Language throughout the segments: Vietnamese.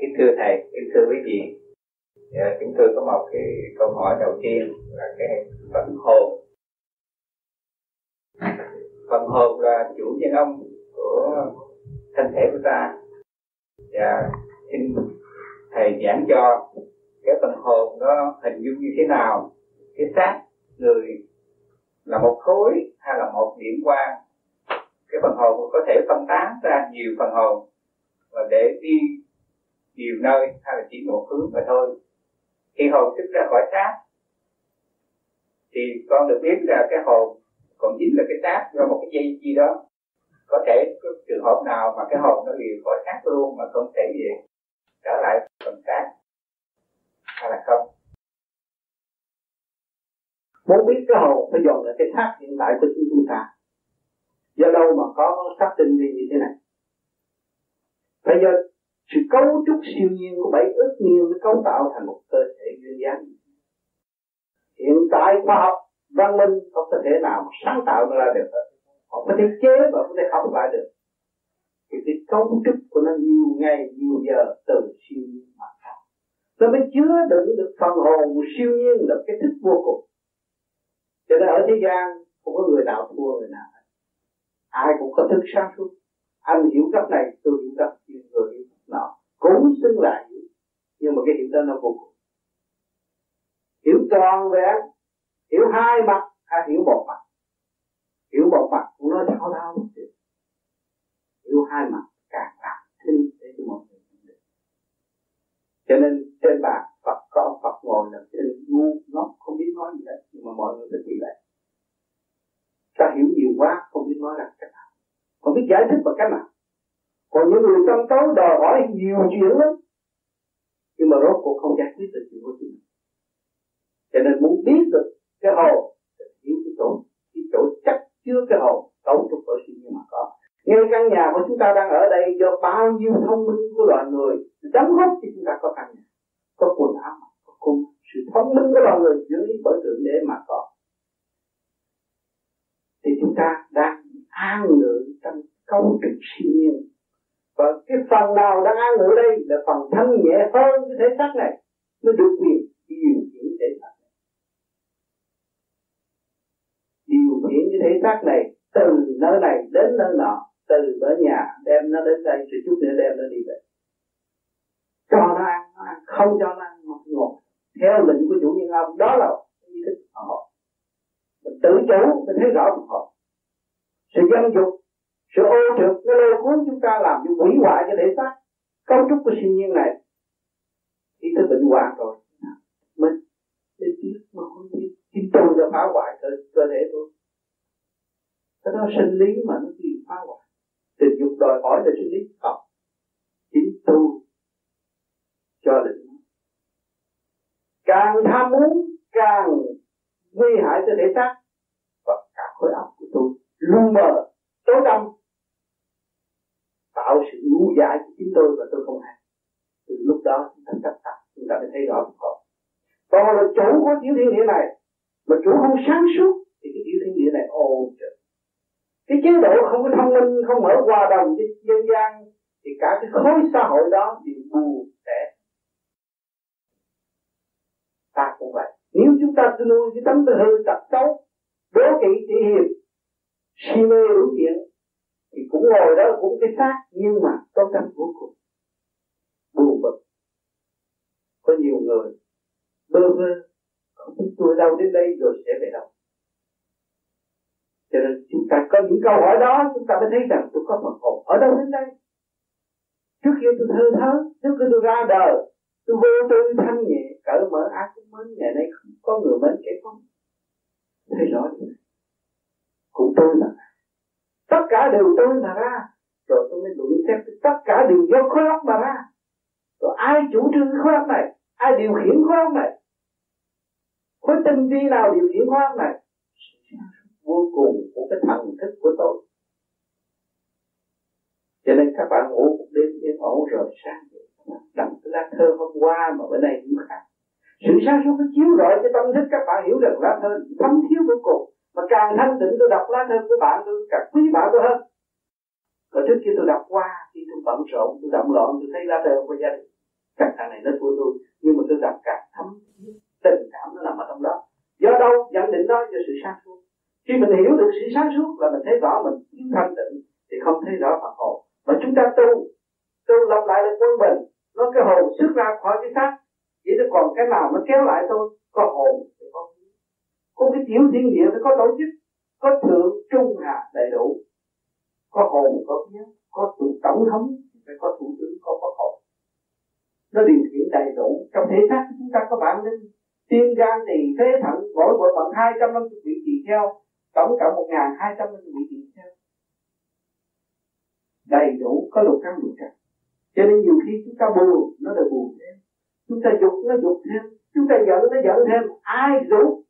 Kính thưa Thầy, kính thưa quý vị, chúng tôi có một cái câu hỏi đầu tiên là cái phần hồn. Phần hồn là chủ nhân ông của thân thể của ta. Và xin Thầy giảng cho cái phần hồn nó hình dung như thế nào? Cái xác người là một khối hay là một điểm quang? Cái phần hồn có thể phân tán ra nhiều phần hồn và để đi nhiều nơi hay là chỉ một hướng mà thôi. Khi hồn xuất ra khỏi xác thì con được biết là cái hồn còn dính là cái xác do một cái dây chi đó. Có thể có trường hợp nào mà cái hồn nó lìa khỏi xác luôn mà không thể gì trở lại phần xác hay là không? Muốn biết cái hồn phải dồn là cái xác hiện tại của chúng ta. Do đâu mà có xác định như thế này? Bây giờ sự cấu trúc siêu nhiên của 7 ức nhiên nó cấu tạo thành một cơ thể duyên dáng. Hiện tại khoa học văn minh không có thể nào mà sáng tạo ra được, họ có thể chế và có thể học lại được. Thì cái cấu trúc của nó nhiều ngày nhiều giờ từ siêu nhiên mà ra, nó mới chứa đựng được phần hồn siêu nhiên là cái thức vô cùng. Cho nên ở thế gian không có người nào thua người nào, ai cũng có thức sáng suốt. Anh hiểu cách này, tôi hiểu cách kia, người hiểu cách nọ, cũng xứng lại hiểu. Nhưng mà cái hiểu đó nó vô cùng, hiểu toàn vẹn, hiểu hai mặt hay hiểu một mặt. Hiểu một mặt cũng nói thao thao một chuyện, hiểu hai mặt càng làm thinh để cho mọi người hiểu được. Cho nên trên bàn Phật có Phật ngồi làm thinh, ngu ngốc không biết nói gì hết, nhưng mà mọi người thích bị vậy. Ta hiểu nhiều quá không biết nói là cách nào, không biết giải thích bằng cách nào. Còn những người tâm tối đòi hỏi nhiều chuyện lắm, nhưng mà rốt cuộc không giải quyết được chuyện của chúng mình. Cho nên muốn biết được cái hồn thì hiểu cái chỗ chắc chứa cái hồn cấu trúc ở siêu nhiên mà có. Ngay căn nhà của chúng ta đang ở đây do bao nhiêu thông minh của loài người đóng góp cho chúng ta có căn nhà, có quần áo, có cung. Sự thông minh của loài người dưỡng lý bởi tượng để mà có. Thì chúng ta đang an ngự trong cấu trúc siêu nhiên. Và cái phần nào đang an ngự đây là phần thanh nhẹ hơn cái thể xác này, nó được quyền điều khiển thể xác này. Điều khiển cái thể xác này từ nơi này đến nơi nọ, từ ở nhà đem nó đến đây, rồi chút nữa đem nó đi về. Cho nó ăn, không cho nó ăn, ngồi theo lệnh của chủ nhân ông, đó là ý thức của họ. Mình tự chủ, mình thấy rõ của họ. Sự dân dục, sự ô trượt, nó lôi cuốn chúng ta làm những hủy hoại cho thể xác, cấu trúc của siêu nhiên này. Ý thức bệnh hoạn rồi, mình biết mà không biết, chính tôi đã phá hoại cơ thể tôi. Cái đó sinh lý mà nó bị phá hoại. Tình dục đòi hỏi là sinh lý học, chính tôi cho định. Càng tham muốn, càng nguy hại cho thể xác và cả khối óc của tôi. Lu mờ, tối tăm, tạo sự ngu dại của chính tôi và tôi không hay. Từ lúc đó chúng ta chấp nhận, chúng ta mới thấy rõ được họ. Còn là chủ của tiểu thiên địa này, mà chủ không sáng suốt thì cái tiểu thiên địa này ồn trời. Cái chế độ không có thông minh, không mở hòa đồng với dân gian thì cả cái khối xã hội đó đều buồn tẻ. Ta cũng vậy. Nếu chúng ta cứ nuôi cái tấm tư hư tật xấu, đố kỵ chỉ hiệp, si mê đủ chuyện thì cũng ngồi đó cũng cái xác, nhưng mà tối tâm vô cùng buồn bực. Có nhiều người bơ vơ không biết tôi đâu đến đây rồi sẽ về đâu. Cho nên chúng ta có những câu hỏi đó, chúng ta mới thấy rằng tôi có phần hồn ở đâu đến đây. Trước khi tôi thơ thớ, trước khi tôi ra đời, tôi vô tư thanh nhẹ cởi mở, ai cũng mến, ngày nay không có người mến kẻ không. Thấy rõ rồi, cũng tôi mà, tất cả đều tôi mà ra. Rồi tôi mới luận xét tất cả đều do khối óc mà ra. Rồi ai chủ trương khối óc này, ai điều khiển khối óc này, khối tinh vi nào điều khiển khối óc này? Vô cùng của cái thần thức của tôi. Cho nên các bạn ngủ một đêm yên ổn rồi sáng đọc cái lá thơ hôm qua mà bữa nay cũng khác. Sự sáng suốt nó chiếu rọi cái tâm thức, các bạn hiểu rằng lá thơ thấm thiếu vô cùng. Mà càng thanh tịnh tôi đọc lá thơ của bạn, tôi càng quý bạn tôi hơn. Còn trước khi tôi đọc qua, khi tôi bận rộn, tôi động loạn, tôi thấy lá thơ của gia đình Cái thằng này nó của tôi, nhưng mà tôi gặp cảm thấm tình cảm nó nằm ở trong đó. Do đâu nhận định đó? Do sự sáng suốt. Khi mình hiểu được sự sáng suốt là mình thấy rõ mình thiếu thanh tịnh, thì không thấy rõ Phật hồn. Mà chúng ta tu lặp lại là quân bình, nó cái hồn xuất ra khỏi cái xác, chỉ nó còn cái nào nó kéo lại thôi. Có hồn thì có cái tiểu thiên địa phải có tổ chức, có thượng trung hạ đầy đủ, có hồn có vía, có tổng thống phải có thủ tướng, có Phật hồn. Nó điều khiển đầy đủ. Trong thể xác chúng ta có bản linh, tim gan tỳ phế thận, mỗi bộ phận 250 vị tỳ kheo, tổng cộng 1250 vị tỳ kheo. Đầy đủ, có lục căn lục trần. Cho nên nhiều khi chúng ta buồn, nó lại buồn thêm. Chúng ta dục, nó dục thêm. Chúng ta giận, nó giận thêm. Ai dục?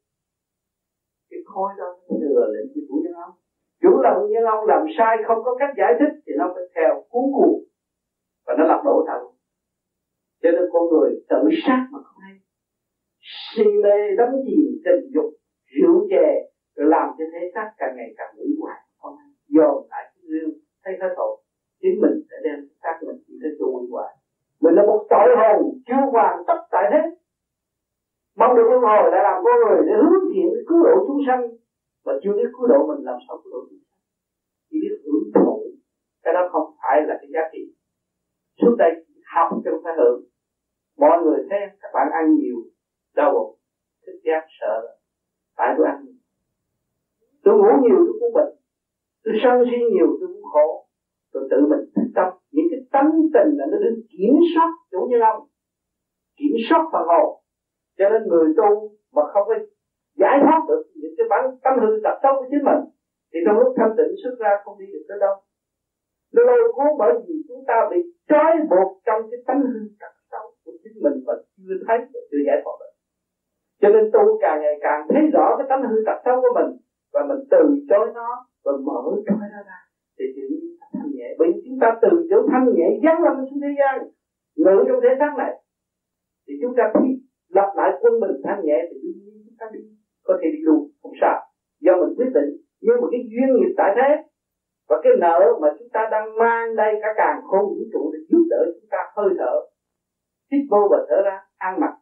Cái khói đó nó thừa lên cái chủ nhân ông. Chủ là nhân ông làm sai không có cách giải thích thì nó phải theo cuốn cuồng và nó làm đổ thẳng. Cho nên con người tự sát mà không hay, si mê đắm chìm tình dục, rượu chè, làm cho thế xác càng ngày càng hủy hoại, không hay dồn lại cái dương thấy thế tội, chính mình sẽ đem xác mình chỉ tới chỗ hủy hoại. Mình là một tội hồn chưa hoàn tất tại thế, mong được luân hồi lại làm con người để hướng thiện cứu độ chúng sanh, mà chưa biết cứu độ mình làm sao cứu độ chúng sanh, chỉ biết hưởng thụ, cái đó không phải là cái giá trị. Trước đây học cho phải hưởng, mọi người thấy các bạn ăn nhiều đau bụng, thức giác sợ là tại tôi ăn nhiều, tôi ngủ nhiều tôi cũng bệnh, tôi sân si nhiều tôi cũng khổ, tôi tự mình thức tâm. Những cái tánh tình là nó đến kiểm soát chủ nhân ông, kiểm soát phần hồn. Cho nên người tu mà không có giải thoát được những cái bản tâm hư tật xấu của chính mình thì trong lúc thanh tịnh xuất ra không đi được tới đâu. Nó lôi cuốn bởi vì chúng ta bị trói buộc trong cái tánh hư tật xấu của chính mình mà chưa thấy, mà chưa giải thoát được. Cho nên tu càng ngày càng thấy rõ cái tánh hư tật xấu của mình và mình từ chối nó và mở trói nó ra thì tự nhiên thanh nhẹ. Bởi vì chúng ta từ chỗ thanh nhẹ giáng lâm xuống thế gian, ngự trong thế xác này thì chúng ta thấy lặp lại quân mình thanh nhẹ thì đương nhiên chúng ta đi, có thể đi luôn không sao, do mình quyết định. Nhưng mà cái duyên nghiệp tại thế và cái nợ mà chúng ta đang mang đây cả càng không vũ trụ để giúp đỡ chúng ta hơi thở, hít vô và thở ra, ăn mặc,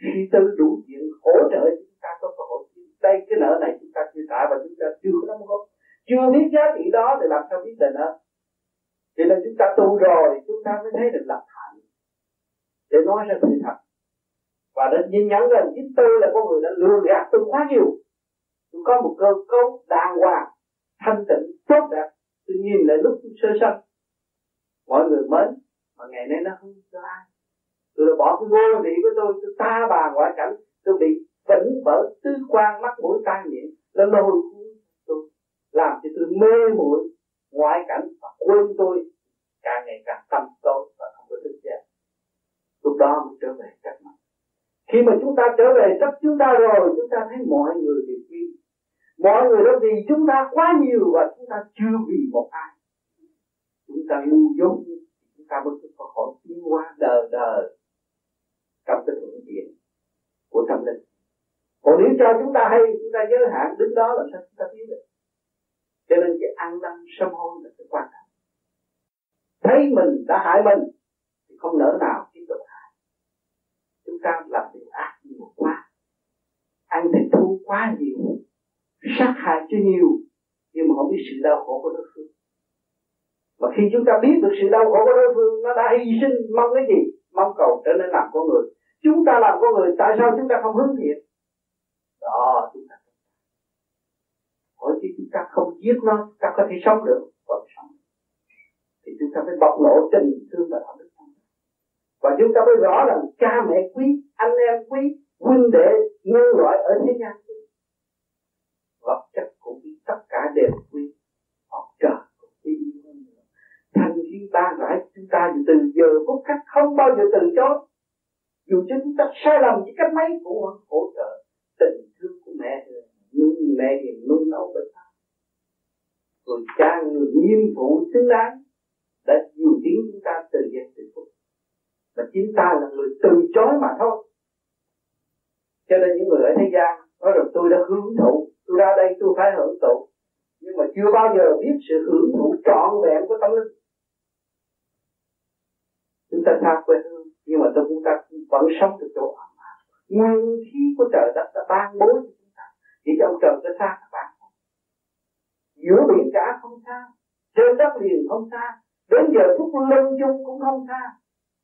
khi tư đủ chuyện hỗ trợ chúng ta có cơ hội. Đây cái nợ này chúng ta chưa trả và chúng ta chưa có đóng góp, chưa biết giá trị đó thì làm sao biết đền ơn. Cho nên chúng ta tu rồi chúng ta mới thấy được lập hạnh để nói ra sự thật và để nhìn nhận rằng chính tôi là con người đã lừa gạt tôi quá nhiều. Tôi có một cơ cấu đàng hoàng, thanh tịnh, tốt đẹp. Tôi nhìn lại lúc sơ sanh, mọi người mến, mà ngày nay nó không cho ai. Tôi đã bỏ cái ngôi vị của tôi ta bà ngoại cảnh, tôi bị vĩnh vỡ tứ quan mắt mũi tai miệng, nó lôi cuốn tôi, làm cho tôi mê muội ngoại cảnh và quên tôi, càng ngày càng tâm tối và không có thức giác. Lúc đó mới trở về trách nhiệm. Khi mà chúng ta trở về trách chúng ta rồi, chúng ta thấy mọi người đều quý, mọi người đã vì chúng ta quá nhiều và chúng ta chưa vì một ai. Chúng ta ngu dốt, chúng ta mới có khỏi tiến hóa đời đời trong cái thuận tiện của tâm linh. Còn nếu cho chúng ta hay, chúng ta giới hạn đứng đó làm sao chúng ta biết được. Cho nên cái ăn năn sám hối là cái quan trọng. Thấy mình đã hại mình thì không nỡ nào tiếp tục hại. Chúng ta làm điều ác nhiều quá, ăn thịt thú quá nhiều, sát hại cho nhiều, nhưng mà không biết sự đau khổ của đối phương. Và khi chúng ta biết được sự đau khổ của đối phương, nó đã hy sinh, mong cái gì? Mong cầu trở nên làm con người. Chúng ta làm con người, tại sao chúng ta không hướng thiện? Đó, chúng ta hỏi chứ chúng ta không giết nó, chúng ta có thể sống được, còn sống thì chúng ta phải bộc lộ tình thương và đạo đức. Và chúng ta mới rõ rằng cha mẹ quý, anh em quý, huynh đệ, nhân loại ở thế gian quý, vật chất cũng quý, tất cả đều quý, học trò cũng quý. Thành khi ta rãi chúng ta từ giờ phút cách không bao giờ từ chối, dù cho chúng ta sai lầm chỉ cách mấy cũng vẫn hỗ trợ tình thương của mẹ hiền, mẹ hiền nung nấu bệnh ta. Rồi cha người nghiêm phụ xứng đáng đã dìu tiến chúng ta từ giây từ phút. Và chính ta là người từ chối mà thôi. Cho nên những người ở thế gian nói rằng tôi đã hưởng thụ, tôi ra đây tôi phải hưởng thụ, nhưng mà chưa bao giờ biết sự hưởng thụ trọn vẹn của tâm linh. Chúng ta xa quê hương, nhưng mà chúng ta vẫn sống được chỗ ấm áp. Nguyên khí của trời đất đã ban bố cho chúng ta, chỉ cho ông trời đã xa các bạn. Giữa biển cả không xa, trên đất liền không xa, đến giờ phút lâm chung cũng không xa.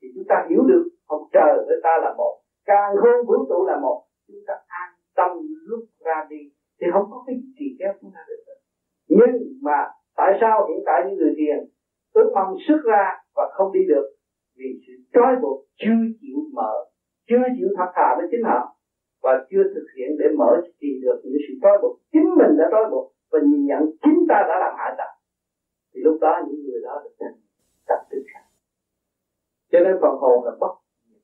Thì chúng ta hiểu được ông trời với ta là một, càng không vũ trụ là một, chúng ta an tâm lúc ra đi thì không có cái gì kéo chúng ta được. Nhưng mà tại sao hiện tại những người thiền ước mong xuất ra và không đi được? Vì sự trói buộc, chưa chịu mở, chưa chịu thật thà với chính họ, và chưa thực hiện để mở tìm được những sự trói buộc chính mình đã trói buộc, và nhìn nhận chính ta đã làm hại ta, thì lúc đó những người đó được tập tự khắc. Cho nên phần hồn là bất diệt,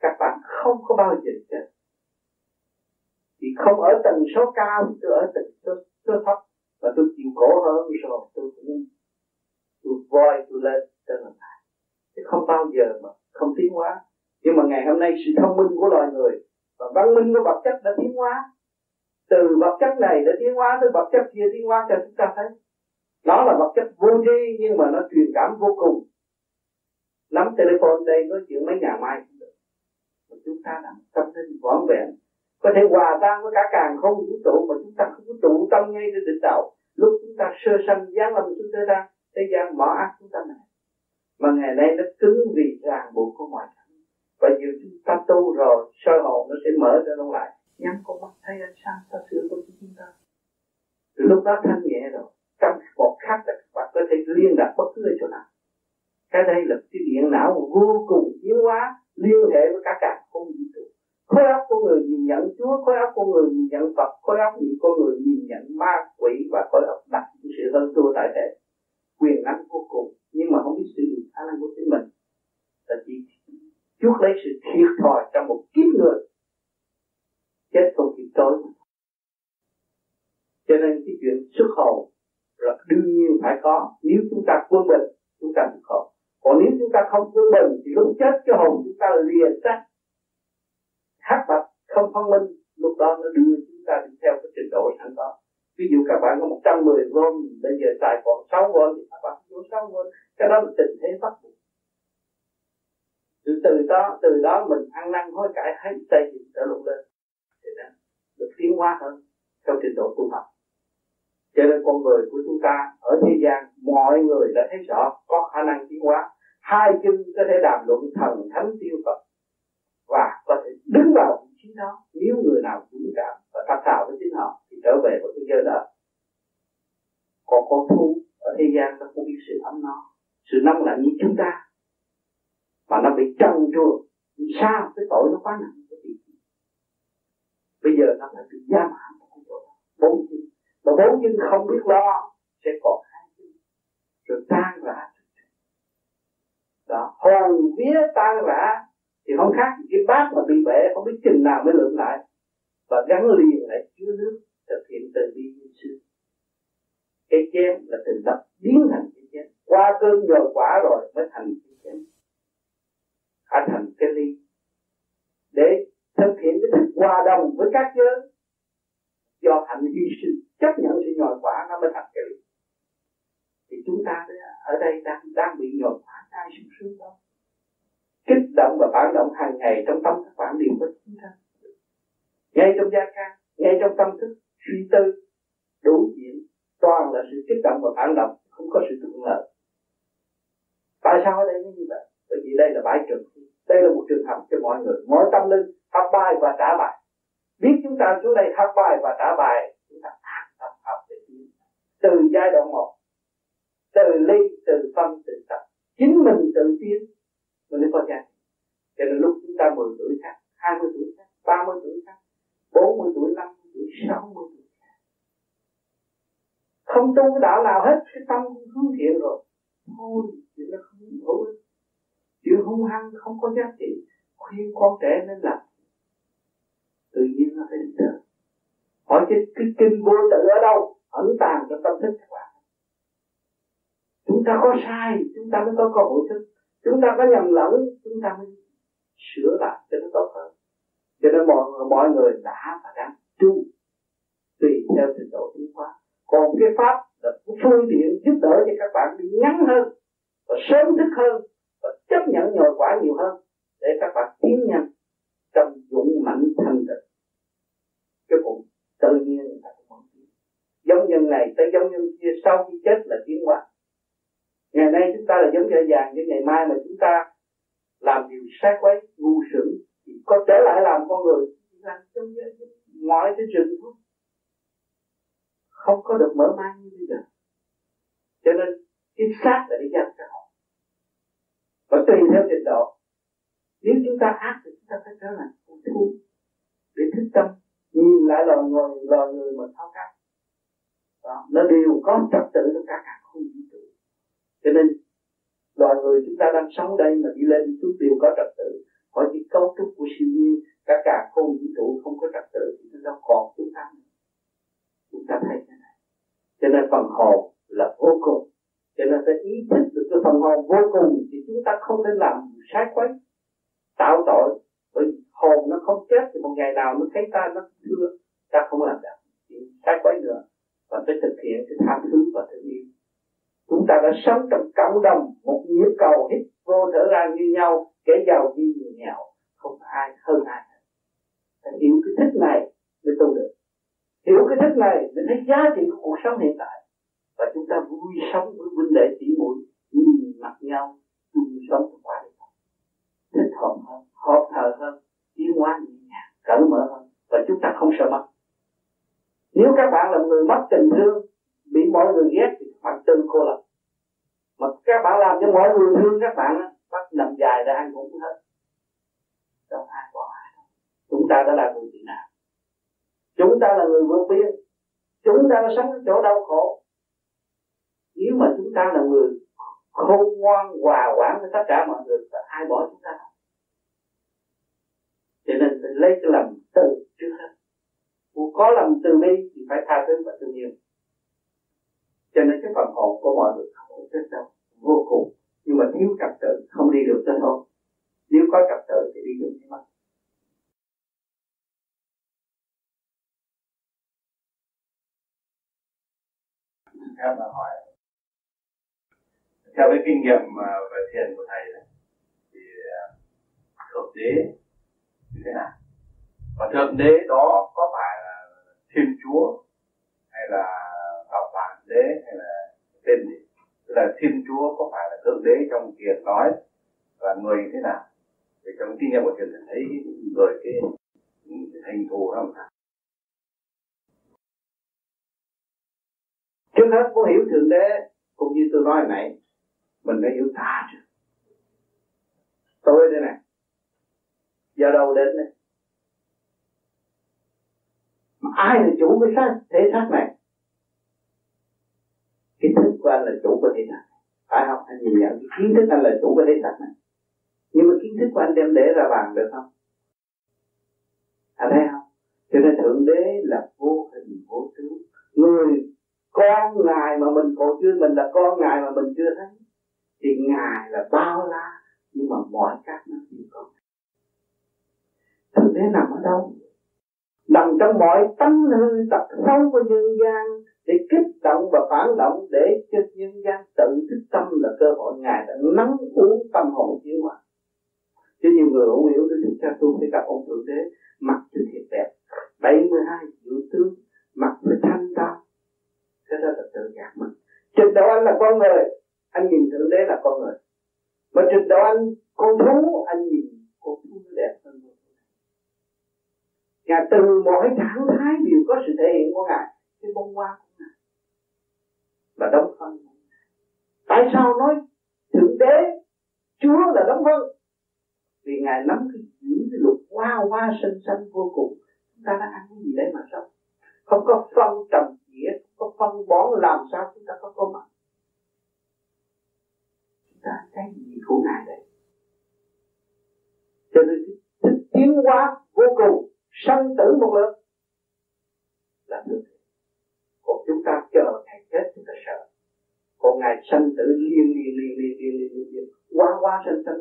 các bạn không có bao giờ chết. Thì không ở tầng số cao thì tôi ở tầng số thấp, và tôi chịu khổ hơn rồi tôi cũng voi tôi lên trên lần này, chứ không bao giờ mà không tiến hóa. Nhưng mà ngày hôm nay sự thông minh của loài người và văn minh của vật chất đã tiến hóa, từ vật chất này đã tiến hóa tới vật chất kia tiến hóa, cho chúng ta thấy nó là vật chất vô tri, nhưng mà nó truyền cảm vô cùng. Nắm telephone đây nói chuyện mấy ngàn mai cũng được, mà chúng ta làm tâm linh vỏn vẹn, có thể hòa tan với cả càng không vũ trụ, mà chúng ta không có trụ tâm ngay trên đỉnh đầu. Lúc chúng ta sơ sanh giáng lâm xuống thế gian bỏ ác chúng ta này, mà ngày nay nó cứng vì ràng buộc của mọi cảnh. Và dù chúng ta tu rồi, soi hồn nó sẽ mở ra luôn lại, nhắm con mắt thấy ánh sáng ta sửa của chúng ta. Từ lúc đó thanh nhẹ rồi, trong một khắc là các bạn có thể liên lạc bất cứ ở chỗ nào. Cái đây là cái điện não vô cùng tiến hóa, liên hệ với cả cả không vũ trụ. Khối óc của người nhìn nhận Chúa, khối óc của người nhìn nhận Phật, khối óc của người nhìn nhận ma quỷ, và khối óc đặt những sự hơn thua tại thế. Quyền năng vô cùng, nhưng mà không biết sử dụng khả năng của chính mình, là chỉ chuốc lấy sự thiệt thòi trong một kiếp người, chết không kịp tối. Cho nên cái chuyện xuất hồn là đương nhiên phải có. Nếu chúng ta quân bình, chúng ta xuất hồn. Còn nếu chúng ta không quân bình thì lúc chết cái hồn chúng ta lìa xác, hắc bạch, không phân minh. Lúc đó nó đưa chúng ta đi theo cái trình độ sẵn có. Ví dụ các bạn có 110V, bây giờ xài còn 6V thì các bạn có 6V, cái đó là tình thế bắt buộc. Từ đó mình ăn năn hối cải, hãy xây dựng trở lộn lên, thì nó được tiến hóa hơn theo trình độ tu học. Cho nên con người của chúng ta ở thế gian, mọi người đã thấy rõ có khả năng tiến hóa. Hai chân có thể đàm luận thần thánh tiêu Phật, và có thể đứng vào vị trí đó. Nếu người nào dũng cảm và thật thà với chính họ thì trở về với thế giới đó. Còn con thú ở thế gian nó không biết sự ấm no, sự nóng lạnh như chúng ta, mà nó bị trần truồng. Sao cái tội nó quá nặng? Bây giờ nó phải bị giam hãm vào con tội 4 chân, mà 4 chân không biết lo sẽ còn 2 chân rồi tan rã. Đó, hồn vía tan rã thì không khác gì cái bát mà bị bể không biết chừng nào mới lượm lại, và gắn liền lại chứa nước, thực hiện từ bi như xưa. Cái chén là từ đất biến thành cái chén, qua cơn nhồi quả rồi mới thành cái chén, đã thành cái ly, để thực hiện cái thức hòa đồng với các giới. Do hành vi sự chấp nhận sự nhồi quả nó mới thành cái ly. Thì chúng ta ở đây đang bị nhồi quả ai sung sướng đó, kích động và phản động hàng ngày trong tâm các bạn đều có chúng ta, ngay trong gia can, ngay trong tâm thức suy tư đủ chuyện toàn là sự kích động và phản động, không có sự thuận lợi. Tại sao ở đây nó như vậy? Bởi vì đây là bãi trường, đây là một trường học cho mọi người, mỗi tâm linh học bài và trả bài. Biết chúng ta xuống đây học bài và trả bài, chúng ta an tâm học để tiến từ giai đoạn 1, từ ly, từ phân, từ tập, chính mình tự tiến. Mình mới có gia đình. Cho nên lúc chúng ta 10 tuổi khác, 20 tuổi khác, 30 tuổi khác, 40 tuổi, 50 tuổi, 60 tuổi khác. Không tu cái đạo nào hết, cái tâm hướng thiện rồi, thôi chuyện nó không hữu ích. Chuyện hung hăng không có giá trị. Khuyên con trẻ nên làm, tự nhiên nó phải đến. Hỏi cái kinh vô tự ở đâu? Ẩn tàng trong tâm thức các bạn. Chúng ta có sai, chúng ta mới có cơ hội thức. Chúng ta có nhầm lẫn, chúng ta mới sửa lại cho nó tốt hơn. Cho nên mọi người đã và đang tu tùy theo trình độ tiến hóa. Còn cái pháp là phương tiện giúp đỡ cho các bạn đi ngắn hơn và sớm thức hơn và chấp nhận nhồi quả nhiều hơn để các bạn tiến nhanh trong dũng mãnh thanh tịnh. Chứ cũng tự nhiên người ta cũng không tiến. Giống nhân này tới giống nhân kia, sau khi chết là tiến hóa. Ngày nay chúng ta là giống dễ dàng, nhưng ngày mai mà chúng ta làm điều sát quấy, ngu sững thì có trở lại làm con người, làm trong mọi cái rừng thôi, không có được mở mang như bây giờ. Cho nên cái sát là để giam xã hội. Và tùy theo trình độ, nếu chúng ta ác thì chúng ta phải trở lại phụ thu để thức tâm, nhìn lại loài người mà thao tác. Nó đều có trật tự trong cả các không vũ trụ. Cho nên loài người chúng ta đang sống đây mà đi lên đi xuống đều có trật tự. Hỏi chỉ cấu trúc của siêu nhiên, cả cả không vũ trụ không có trật tự thì nó còn chúng ta nữa. Chúng ta thấy thế này. Cho nên phần hồn là vô cùng. Cho nên ta ý thức được cái phần hồn vô cùng thì chúng ta không nên làm sai quấy, tạo tội. Bởi hồn nó không chết thì một ngày nào nó thấy ta nó thưa, ta không làm được sai quấy nữa. Và phải thực hiện cái tha thứ và thương yêu. Chúng ta đã sống trong cộng đồng, một nhịp cầu hít vô thở ra như nhau, kẻ giàu như người nghèo, không ai hơn ai hết. Phải hiểu cái thức này mới tu được. Hiểu cái thức này mới thấy giá trị của cuộc sống hiện tại. Và chúng ta vui sống với vấn đề tỉ muội, nhìn mặt nhau, vui sống qua đời. Thích hợp hơn, hợp thờ hơn, tiến hóa nhẹ nhàng, cởi mở hơn. Và chúng ta không sợ mất. Nếu các bạn là người mất tình thương, bị mọi người ghét thì bạn tự cô lập. Mà các bạn làm cho mọi người thương các bạn á, bắt nằm dài ra ăn cũng hết. Đâu ai bỏ ai. Chúng ta đã là người tị nạn. Chúng ta là người vượt biên. Chúng ta đã sống ở chỗ đau khổ. Nếu mà chúng ta là người khôn ngoan hòa quản với tất cả mọi người, thì ai bỏ chúng ta không? Cho nên phải lấy cái lòng từ trước hết. Có lòng từ bi thì phải tha thứ và thương yêu. Cho nên cái phần hồn của mọi người không có chết đâu, vô cùng. Nhưng mà thiếu trật tự không đi được tới thôi. Nếu có trật tự thì đi được thế mà. Theo mà hỏi, theo cái kinh nghiệm về thiền của thầy đấy, thì thượng đế như thế nào? Và thượng đế đó có phải là Thiên Chúa hay là Đạo Phản Đế hay là tên gì? Tức là Thiên Chúa có phải là thượng đế trong thiền nói và người như thế nào? Thì trong kinh nghiệm của thiền mình thấy rồi cái hình thù đó mà. Trước hết có hiểu thượng đế, cũng như tôi nói hồi nãy, mình phải hiểu ta chứ. Tôi đây này, do đâu đến đây? Ai là chủ cái xác thể xác này? Cái thức của anh là chủ của thể xác này, phải không? Anh nhìn nhận cái kiến thức anh là chủ của thể xác này, nhưng mà kiến thức của anh đem để ra bàn được không? Anh thấy không? Cho nên thượng đế là vô hình vô tướng, người con ngài mà mình còn chưa, mình là con ngài mà mình chưa thấy, thì ngài là bao la nhưng mà mọi cách nó chỉ có. Thượng đế nằm ở đâu? Nằm trong mọi tánh hư tật xấu của nhân gian để kích động và phản động, để cho nhân gian tự thức tâm là cơ hội ngài đã nắng uống tâm hồn tiến hóa. Chứ nhiều người không hiểu đến chúng ta tu với các ông thượng đế mặc sự thiệt đẹp, 72 triệu tướng mặc sự thanh tao, cái đó là tự gạt mình. Trình độ anh là con người, anh nhìn thượng đế là con người. Mà trình độ anh con thú, anh nhìn con thú đẹp hơn người. Ngài từ mỗi trạng thái đều có sự thể hiện của ngài, cái bông hoa của ngài là đấng phân. Tại sao nói thượng đế Chúa là đấng phân? Vì ngài nắm cái giữ cái luật hoa hoa xinh xanh vô cùng. Chúng ta đã ăn cái gì đấy mà sống? Không có phân trầm nghĩa, không có phân bón, làm sao chúng ta có cơm ăn? Chúng ta cái gì của ngài đấy? Cho nên cái tiến hóa vô cùng, sanh tử một lượt là được. Còn chúng ta chờ ngày chết chúng ta sợ. Còn ngày sanh tử liên qua sanh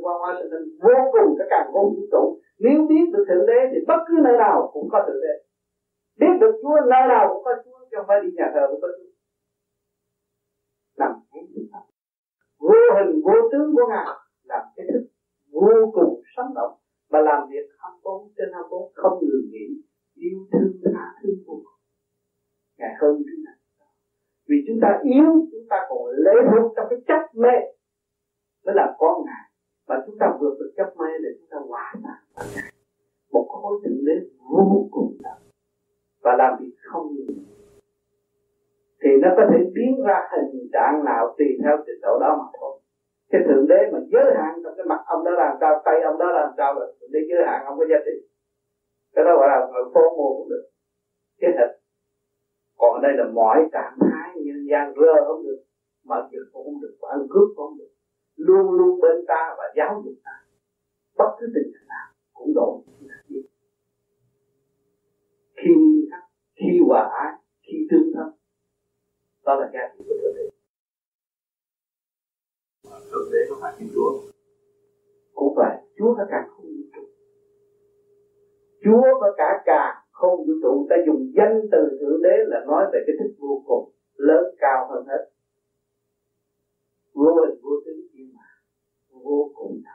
vô cùng cả càng không vũ trụ. Nếu biết được thượng đế thì bất cứ nơi nào cũng có thượng đế. Biết được Chúa, nơi nào cũng có Chúa, chứ không phải đi nhà thờ cũng có Chúa. Làm thế vô hình vô tướng của ngài, làm cái thức vô cùng sống động và làm việc 24/24 không ngừng nghỉ, yêu thương tha thứ vô cùng. Ngày hôm nay vì chúng ta yếu, chúng ta còn lệ thuộc trong cái chấp mê mới là có Ngài, và chúng ta vượt được chấp mê để chúng ta hòa tan một khối thượng đế vô cùng lớn và làm việc không ngừng, thì nó có thể biến ra hình trạng nào tùy theo trình độ đó mà thôi. Cái thượng đế mà giới hạn trong cái mặt ông đó làm sao, tay ông đó làm sao là thượng đế giới hạn, không có giá trị. Cái đó gọi là phô mô cũng được, cái thịt. Còn ở đây là mọi trạng thái nhân gian rơ không được, mà giật cũng không được, và ăn cướp cũng không được, luôn luôn bên ta và giáo dục ta, bất cứ tình trạng nào cũng đổ. Khi nghiêm khắc, khi hòa ái, khi tương thân, đó là giá trị của thượng đế. Thượng đế có phải thiên chúa? Cũng vậy, chúa có cả không vũ trụ, chúa có cả cả không vũ trụ. Ta dùng danh từ thượng đế là nói về cái thức vô cùng lớn cao hơn hết, vô hình vô tướng nhưng mà vô cùng thật.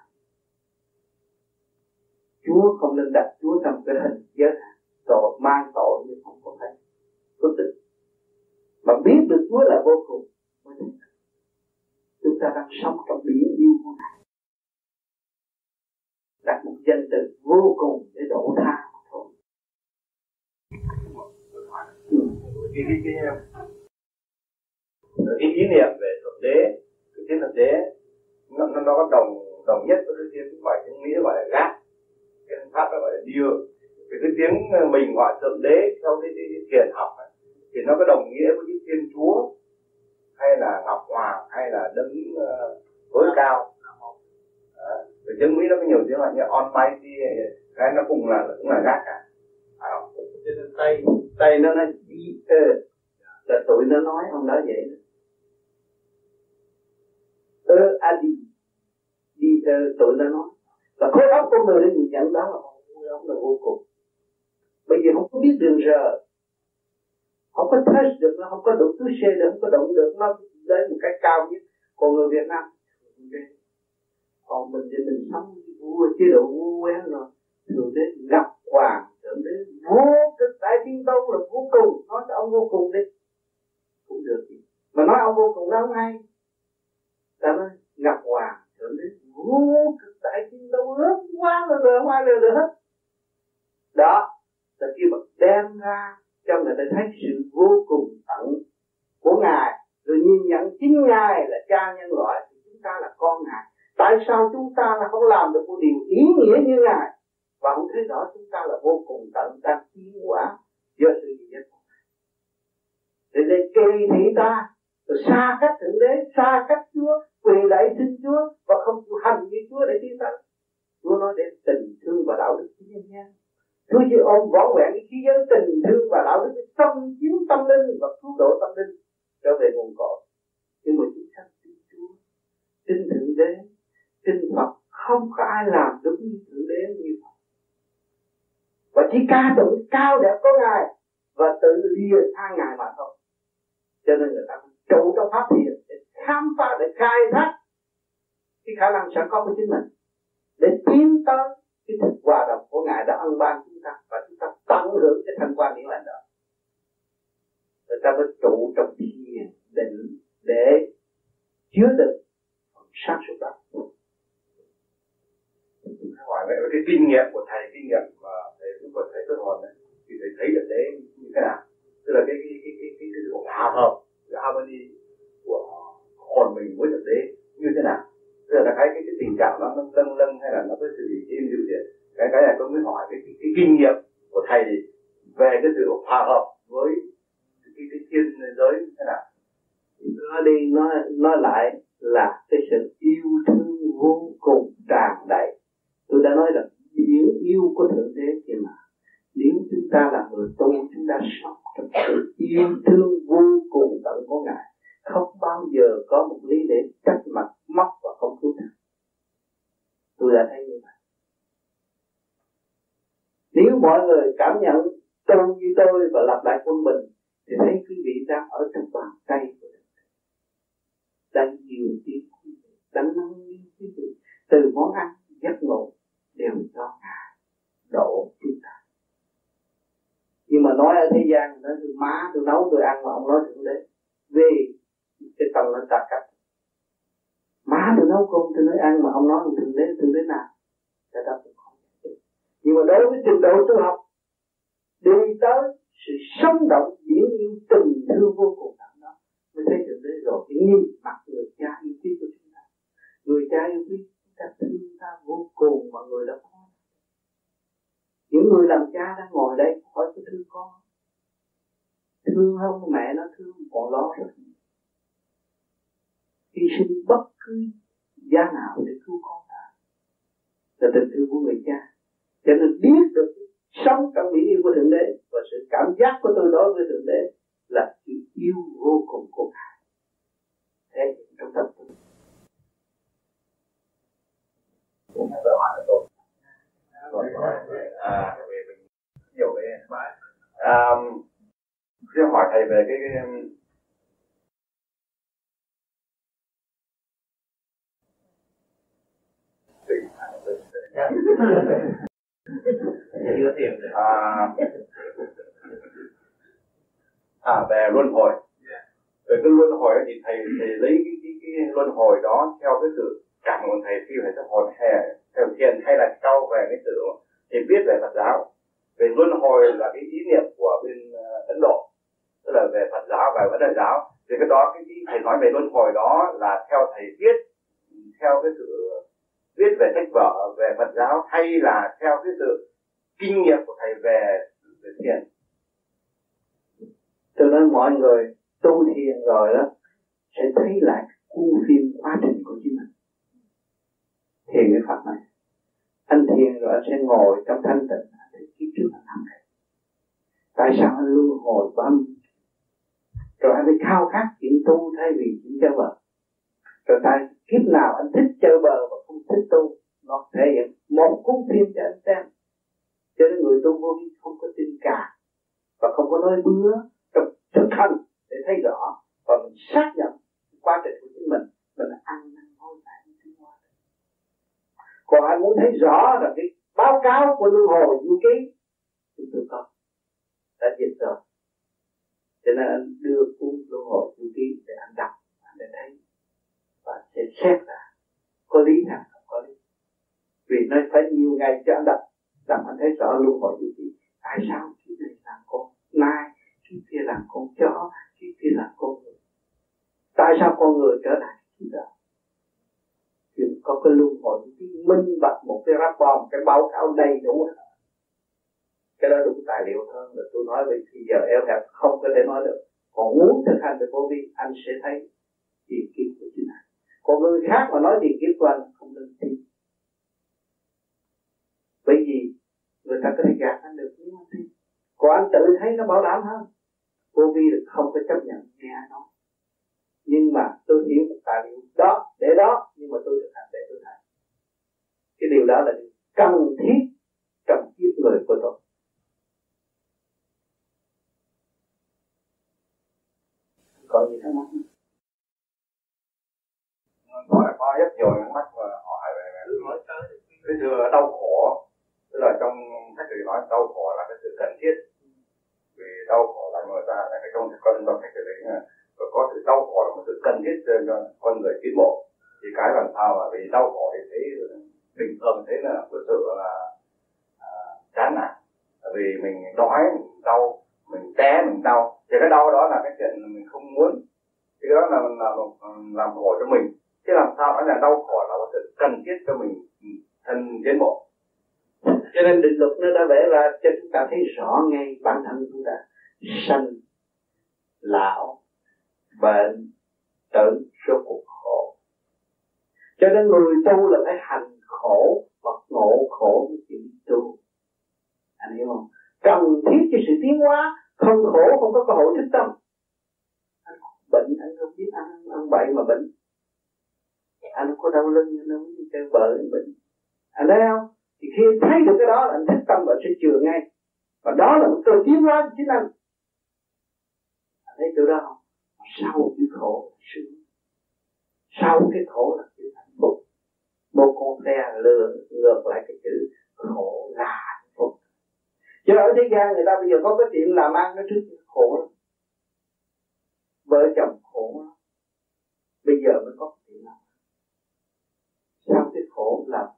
Chúa không nên đặt chúa trong cái hình giới hạn tội, mang tội nhưng không có thể có tính, mà biết được chúa là vô cùng. Chúng ta đang sống trong biển yêu của Ngài, đặt một danh từ vô cùng để đổ tha mà thôi. Cái ý niệm về thượng đế, cái thiên thượng đế, nó có đồng nhất với cái tiếng tiếng Mỹ gọi là God, cái tiếng Pháp nó gọi là Dieu. Cái tiếng mình gọi thượng đế theo cái thiền học ấy, thì nó có đồng nghĩa với cái thiên chúa, hay là Ngọc Hoàng, hay là đấng tối cao. Ở tiếng Mỹ nó có nhiều tiếng gọi như Almighty, cái nó cùng là cũng là gác cả. Tây nó nói là tụi nó nói không nói vậy. Tụi nó nói là khối óc con người nó nhìn nhận đó là khối óc là vô cùng. Bởi vì không có biết đường rờ, không có touch được, nó không có đủ thứ xe được, không có động được, nó đến một cái cao nhất. Còn người Việt Nam, còn mình thì mình sống vua chế độ vua quen rồi, thượng đế Ngọc Hoàng, thượng đế vô cực đại thiên tôn là vô cùng, nói cho ông vô cùng đi cũng được, mà nói ông vô cùng nó không hay. Ta nói Ngọc Hoàng, thượng đế vô cực đại thiên tôn lớn quá rồi, hoa lừa được hết đó, là khi mà đem ra cho người ta thấy sự vô cùng tận của Ngài, rồi nhìn nhận chính Ngài là cha nhân loại, thì chúng ta là con Ngài. Tại sao chúng ta là không làm được một điều ý nghĩa như Ngài, và không thấy rõ chúng ta là vô cùng tận đang tiến hóa do sự gì nhất của Ngài, để kỳ thị ta, rồi xa cách thượng đế, xa cách chúa, quỳ lạy xin chúa và không chịu hành như chúa để tiến thân. Chúa nói đến tình thương và đạo đức chính nhân gian. Chúa chỉ ôm võ vẹn cái khí giới tình thương và đạo đức, tâm chiếu tâm linh và cứu độ tâm linh trở về nguồn cội. Nhưng mà chúng sanh tin Chúa, tin thượng đế, tin Phật, không có ai làm đúng như thượng đế như Phật, và chỉ ca tụng cao đẹp của Ngài và tự lìa tha Ngài mà thôi. Cho nên người ta trụ trong pháp thiền để khám phá, để khai thác cái khả năng sẵn có của chính mình, để tiến tới cái thực hòa đồng của Ngài đã ân ban chúng ta, và chúng ta tận hưởng cái thành quả điển lành đó. Người ta mới trụ trong thiền định để chứa đựng sáng suốt đó. Hỏi về cái kinh nghiệm của thầy, kinh nghiệm mà thầy cũng còn thấy rất hồn đấy, thì thầy thấy được đấy như thế nào? Tức là cái sự hòa hợp, sự harmony của hồn mình với thực tế như thế nào? Tức là cái tình trạng nó lâng lâng hay là nó có sự gì im dịu vậy? Cái này tôi mới hỏi cái kinh nghiệm của thầy về cái sự hòa hợp với cái thiên giới như thế nào? Nó đi nó lại là cái sự yêu thương vô cùng tràn đầy. Tôi đã nói là biển yêu của thượng đế kia mà. Nếu chúng ta là người tu, chúng ta sống trong sự yêu thương vô cùng tận của Ngài, không bao giờ có một lý để trách mặt móc và không cứu thẳng. Tôi đã thấy như vậy. Nếu mọi người cảm nhận tu như tôi và lập lại quân bình, thì thấy quý vị đang ở trong bàn tay của Đức, đang nhiều tiếng, đang nâng niu quý vị từ món ăn giấc ngủ đều do Ngài độ chúng ta. Nhưng mà nói ở thế gian, nói như má tôi nấu tôi ăn mà ông nói thượng đế, vì cái tâm nó xa cách. Má tôi nấu cơm tôi nói ăn mà ông nói thượng đế nào, cái đó cũng không được. Nhưng mà đối với trình độ tu học, đi tới sự sống động diễn như tình thương vô cùng tận đó, mới thấy thượng đế rồi. Thì nhìn mặt người cha yêu quý của chúng ta, người cha yêu quý chúng ta thương ta vô cùng mà người đó có. Những người làm cha đang ngồi đây hỏi cái thương con, thương không mẹ nó thương còn lo rồi, hy sinh bất cứ giá nào để cứu con ta là tình thương của người cha. Cho nên biết được sống trong biển yêu của thượng đế và sự cảm giác của tôi đối với thượng đế là sự yêu vô cùng của Ngài. Thế trong tâm tôi cũng là hỏi tôi về mình hiểu về bài. Xin hỏi thầy về cái chưa tìm được về luân hồi. Về cái luân hồi thì thầy lấy cái luân hồi đó theo cái sự cảm của thầy, khi thầy sẽ hồn hè theo thiền hay là câu về cái sự thì biết về Phật giáo. Về luân hồi là cái ý niệm của bên Ấn Độ, tức là về Phật giáo và Ấn Độ giáo. Thì cái đó cái thầy nói về luân hồi đó là theo thầy viết theo cái sự viết về sách vở về Phật giáo hay là theo cái sự kinh nghiệm của thầy về thiền? Tôi nói mọi người tu thiền rồi đó sẽ thấy lại cuốn phim quá trình của chính mình. Thiền cái Phật này, anh thiền rồi anh sẽ ngồi trong thanh tịnh, anh thấy kiếp trước anh làm gì, tại sao anh luân hồi của anh, rồi anh phải khao khát chuyện tu thay vì chuyện chơi bờ, rồi tại kiếp nào anh thích chơi bờ và không thích tu, nó thể hiện một cuốn phim cho anh xem. Cho nên người tu vô vi không có tin cả và không có nói bứa trong thực hành để thấy rõ, và mình xác nhận quá trình của chính mình ăn thôi tại cái ngoài. Còn anh muốn thấy rõ là cái báo cáo của luân hồi du ký chúng tôi có đã dịch rồi, cho nên anh đưa cuốn luân hồi du ký để anh đọc, anh để thấy và sẽ xét là có lý nào không có lý, vì nó phải nhiều ngày cho anh đọc. Làm anh thấy rõ luôn hỏi như gì, tại sao khi này làm con nai, khi kia làm con chó, khi kia làm con người, tại sao con người trở lại khi đó. Thì có cái luân hồi như thế minh bạch, một cái rapport, một cái báo cáo đầy đủ hết. Cái đó đúng tài liệu hơn là tôi nói, vì giờ eo hẹp không có thể nói được. Còn muốn thực hành được vô vi, anh sẽ thấy tiền kiếp của chính anh. Còn người khác mà nói tiền kiếp của anh không nên tin, bởi vì người ta có thể gạt anh được đúng không? Còn anh tự thấy nó bảo đảm hơn. Vô vi được không có chấp nhận nghe ai nói, nhưng mà tôi hiểu một tài liệu đó để đó, nhưng mà tôi được hành để tôi hành. Cái điều đó là điều cần thiết trong kiếp người của tôi. Còn gì thắc mắc? Tôi đã có rất nhiều những mắt mà hỏi về cái sự đau khổ, tức là trong sách sử nói đau khổ là cái sự cần thiết, vì đau khổ là người ta là cái trong sách sử đấy là có sự đau khổ là một sự cần thiết cho con người tiến bộ. Thì cái làm sao mà vì đau khổ thì thấy bình thường, thấy là một sự là chán nản, vì mình đói mình đau, mình té mình đau, thì cái đau đó là cái chuyện mình không muốn, thì cái đó là một làm khổ cho mình. Chứ làm sao nói là đau khổ là một sự cần thiết cho mình thành tiến bộ. Cho nên định luật nó đã vẽ ra cho chúng ta thấy rõ ngay bản thân chúng ta sanh, lão, bệnh, tử, số cuộc khổ. Cho nên người tu là phải hành khổ, bậc ngộ khổ mới chịu tu. Anh hiểu không? Cần thiết cho sự tiến hóa, không khổ không có cơ hội thức tâm. Anh bệnh anh không biết ăn bậy mà bệnh. Anh không có đau lưng, anh không biết chơi bời anh bệnh. Anh thấy không? Thì khi thấy được cái đó là anh thích tâm và sẽ chừa ngay. Và đó là một cơ tiến hóa của chính anh. Anh thấy chỗ đó không? Sau cái khổ là sướng, sau cái khổ là sự hạnh phúc. vô con xe lừa ngược lại cái chữ khổ là hạnh phúc. Chứ ở thế gian người ta bây giờ có cái tiệm làm ăn nó trước khổ lắm, vợ chồng khổ lắm, bây giờ mới có cái tiệm làm ăn. Sao cái khổ là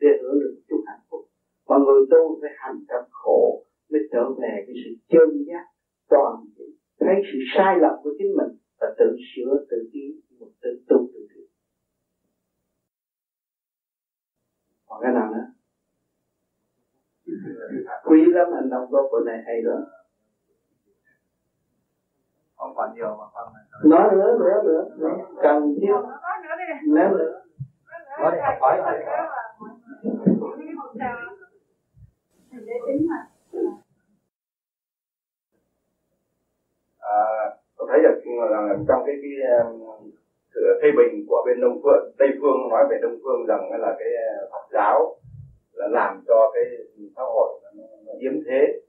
để hưởng được chút hạnh phúc, mà người tu phải hành trong khổ mới trở về cái sự chân giác toàn diện, thấy sự sai lầm của chính mình và tự sửa tự tiến, một tự tu tự tiến. Còn cái nào nữa? Quý lắm, hành động của bữa này hay lắm. Không còn nhiều mà con này. Nói nữa. Cần thiết. Nói nữa. Nói đi, học hỏi rồi. Để tính mà. Tôi thấy được trong cái sự phê bình của bên Đông Phương, Tây Phương nói về Đông Phương rằng là cái Phật giáo là làm cho cái xã hội nó yếm thế.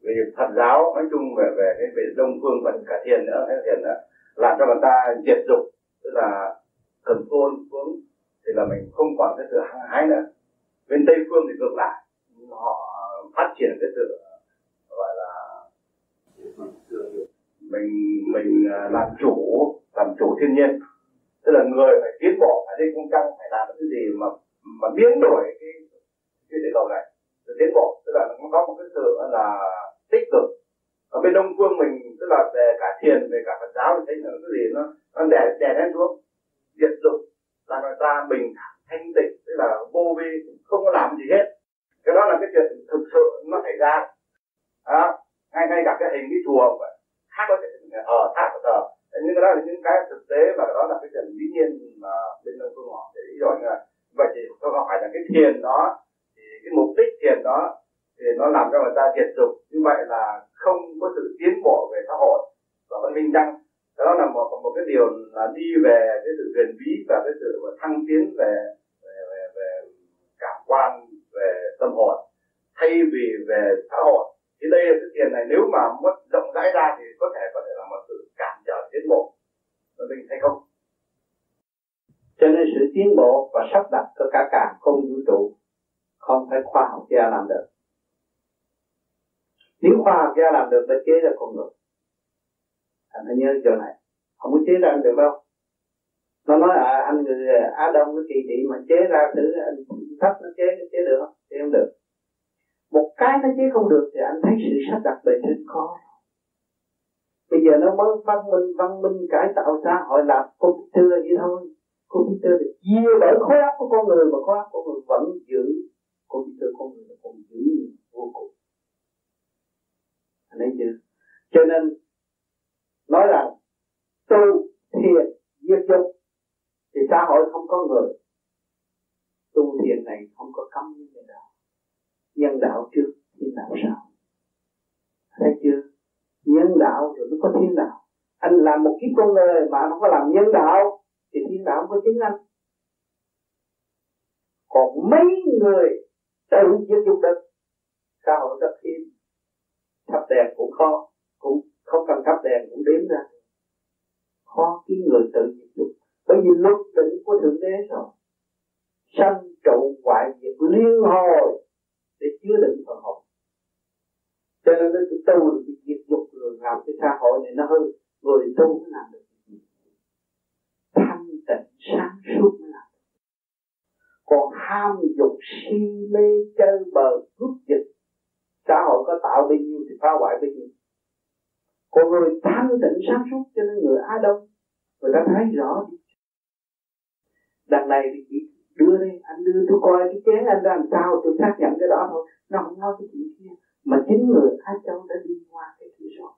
Vì Phật giáo nói chung về cái về Đông Phương và cả thiền nữa, làm cho người ta diệt dục, tức là control xuống thì là mình không còn cái sự hăng hái nữa. Bên Tây Phương thì ngược lại, họ phát triển cái sự gọi là mình làm chủ thiên nhiên, tức là người phải tiến bộ, phải đi cung trăng, phải làm cái gì mà biến đổi cái địa cầu này để tiến bộ, tức là nó có một cái sự là tích cực. Ở bên Đông Phương mình tức là về cả thiền về cả Phật giáo thì thấy là cái gì nó đè nén xuống, diệt dục, là người ta bình thản thanh tịnh, tức là vô vi, không có làm gì hết. Cái đó là cái chuyện thực sự nó xảy ra đó. Ngay cả cái hình cái chùa vậy, tháp đó là tháp giờ, nhưng cái đó là những cái thực tế và đó là cái chuyện dĩ nhiên mà bên Đông Phương họ để ý rồi. Như là vậy thì tôi hỏi là cái thiền đó thì cái mục đích thiền đó thì nó làm cho người ta diệt dục, như vậy là không có sự tiến bộ về xã hội và văn minh chăng? Đó là một cái điều là đi về cái sự huyền bí và cái sự thăng tiến về cảm quan, về tâm hồn thay vì về xã hội. Thì đây là cái tiền này nếu mà muốn rộng rãi ra thì có thể là một sự cản trở tiến bộ của mình hay không? Cho nên sự tiến bộ và sắp đặt của cả càng không vũ trụ không phải khoa học gia làm được. Nếu khoa học gia làm được đã chế ra con người. Anh phải nhớ điều này, không có chế ra được đâu. Nó nói anh người Á Đông cái kỳ thị mà chế ra thứ thấp nó chế được không? Chế không được. Một cái nó chế không được thì anh thấy sự sắp đặt bề trên có. Bây giờ nó mới văn minh cải tạo xã hội làm computer vậy thôi. Computer được chia bởi khối óc của con người mà khối óc của con người vẫn giữ computer, con người vẫn giữ vô cùng. Anh thấy chưa? Cho nên nói rằng tu thiền diệt dục thì xã hội không có người. Tu thiền này không có cấm như thế nào. Nhân đạo trước, thiên đạo sau. Thấy chưa? Nhân đạo rồi nó có thiên đạo. Anh làm một cái con người mà không có làm nhân đạo thì thiên đạo không có chính anh. Còn mấy người tự diệt dục được, xã hội rất hiếm. Thắp đèn cũng khó, cũng không cần thắp đèn cũng đếm ra. Khó cái người tự diệt dục. Bởi vì luật định của Thượng Đế rồi. Sanh trụ hoại diệt liên hồi để chứa đựng phần hồn. Cho nên nó tự tu được việc diệt dục rồi làm cái xã hội này nó hư. Người tu mới làm được việc thanh tịnh sáng suốt mới làm được. Còn ham dục si mê chơi bờ cướp dịch, xã hội có tạo bao nhiêu thì phá hoại bao nhiêu. Còn người thanh tịnh sáng suốt, cho nên người Á Đông người ta thấy rõ. Đằng này thì chỉ đưa đây, anh đưa tôi coi cái chén anh ra làm sao, tôi xác nhận cái đó thôi. Nó không nói cái chuyện kia, mà chính người Á Châu đã đi qua cái chuyện rồi.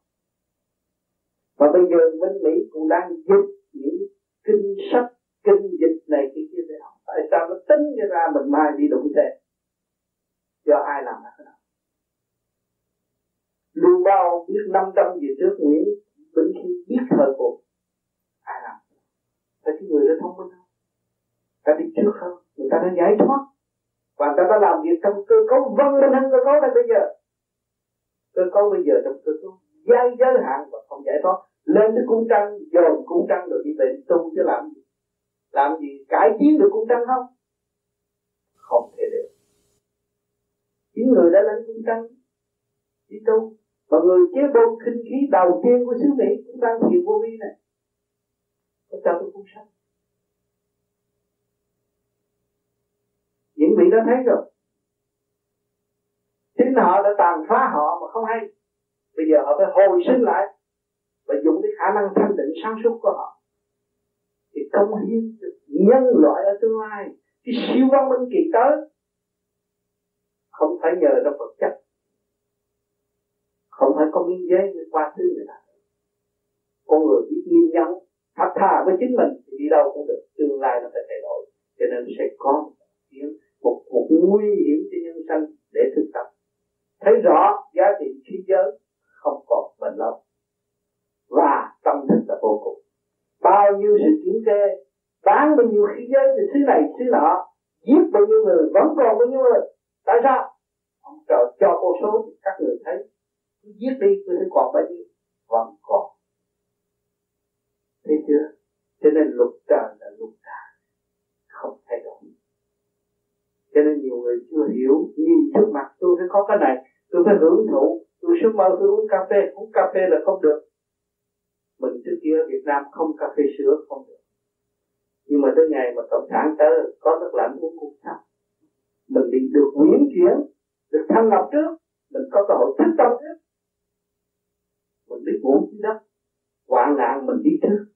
Và bây giờ bên Mỹ cũng đang dịch những kinh sách, kinh dịch này cái kia để học. Tại sao nó tính ra mình mai đi đụng xe? Do ai làm ra cái đó? Lưu Bao biết 500 về trước Nguyễn Bình Khi biết thời cuộc. Ai làm? Phải cái người đó thông minh không? Ta đi trước hơn, người ta đã giải thoát và người ta đã làm việc trong cơ cấu vân lên hơn cơ cấu này bây giờ. Cơ cấu bây giờ trong cơ cấu giới hạn và không giải thoát. Lên tới cung trăng, dồn cung trăng rồi đi về tu chứ làm gì? Làm gì cải tiến được cung trăng không? không thể được. Những người đã lên trung căn đi tu, và người chế bôn khinh khí đầu tiên của xứ Mỹ cũng đang thiền vô vi này. Tôi cho tôi cũng sanh. Những vị đã thấy rồi, chính họ đã tàn phá họ mà không hay. Bây giờ họ phải hồi sinh lại và dùng cái khả năng thanh định sáng suốt của họ để công hiến nhân loại ở tương lai. Cái siêu văn minh kỳ tới không phải nhờ trong vật chất, không phải có miếng giấy để qua thứ người ta. Con người biết nghiêm nhẫn, thật thà với chính mình thì đi đâu cũng được. Tương lai nó phải thay đổi, cho nên sẽ có một nguy hiểm cho nhân sanh để thực tập. Thấy rõ giá trị khí giới không còn bền lâu, và tâm thức là vô cùng. Bao nhiêu sự kiểm kê, bán bao nhiêu khí giới thì thứ này thứ nọ, giết bao nhiêu người vẫn còn bao nhiêu người. Tại sao? Ông trời cho vô số thì các người thấy, giết đi tôi thấy còn bao nhiêu, vẫn còn. Thấy chưa? Cho nên luật trời là luật trời, không thay đổi. Cho nên nhiều người chưa hiểu, nhìn trước mặt tôi phải có cái này, tôi phải hưởng thụ, tôi sớm mơ tôi uống cà phê là không được. Mình trước kia ở Việt Nam không cà phê sữa không được. Nhưng mà tới ngày mà Cộng sản tới có nước lạnh uống cũng sao. Mình bị được biến chuyển, được thăng lập trước, mình có cơ hội thức tâm trước. Mình biết uống dưới đất, hoạn nạn mình đi trước.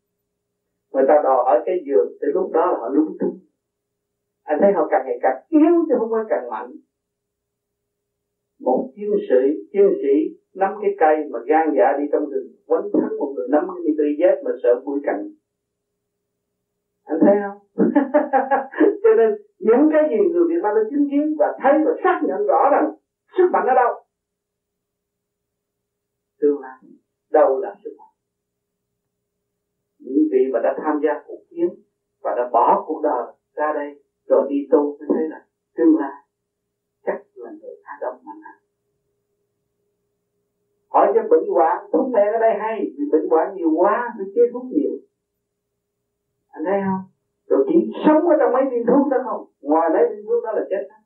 Người ta đòi hỏi cái giường, tới lúc đó là họ lúng túng. Anh thấy họ càng ngày càng yếu chứ không phải càng mạnh. Một chiến sĩ nắm cái cây mà gan dạ đi trong rừng, quánh thắng một người nắm cái cây dép mà sợ mũi cạnh. Anh thấy không? Cho nên những cái gì người Việt Nam đã chứng kiến và thấy và xác nhận rõ rằng sức mạnh ở đâu? Tương lai, đâu là sức mạnh? Những vị mà đã tham gia cuộc chiến và đã bỏ cuộc đời ra đây rồi đi tu mới thấy là tương lai chắc là người Á Đông mạnh hẳn. Hỏi cho bệnh hoạn, thuốc mê ở đây hay, vì bệnh hoạn nhiều quá phải chế thuốc nhiều. Anh thấy không? Rồi chỉ sống ở trong mấy viên thuốc đó không? Ngoài lấy viên thuốc đó là chết đó.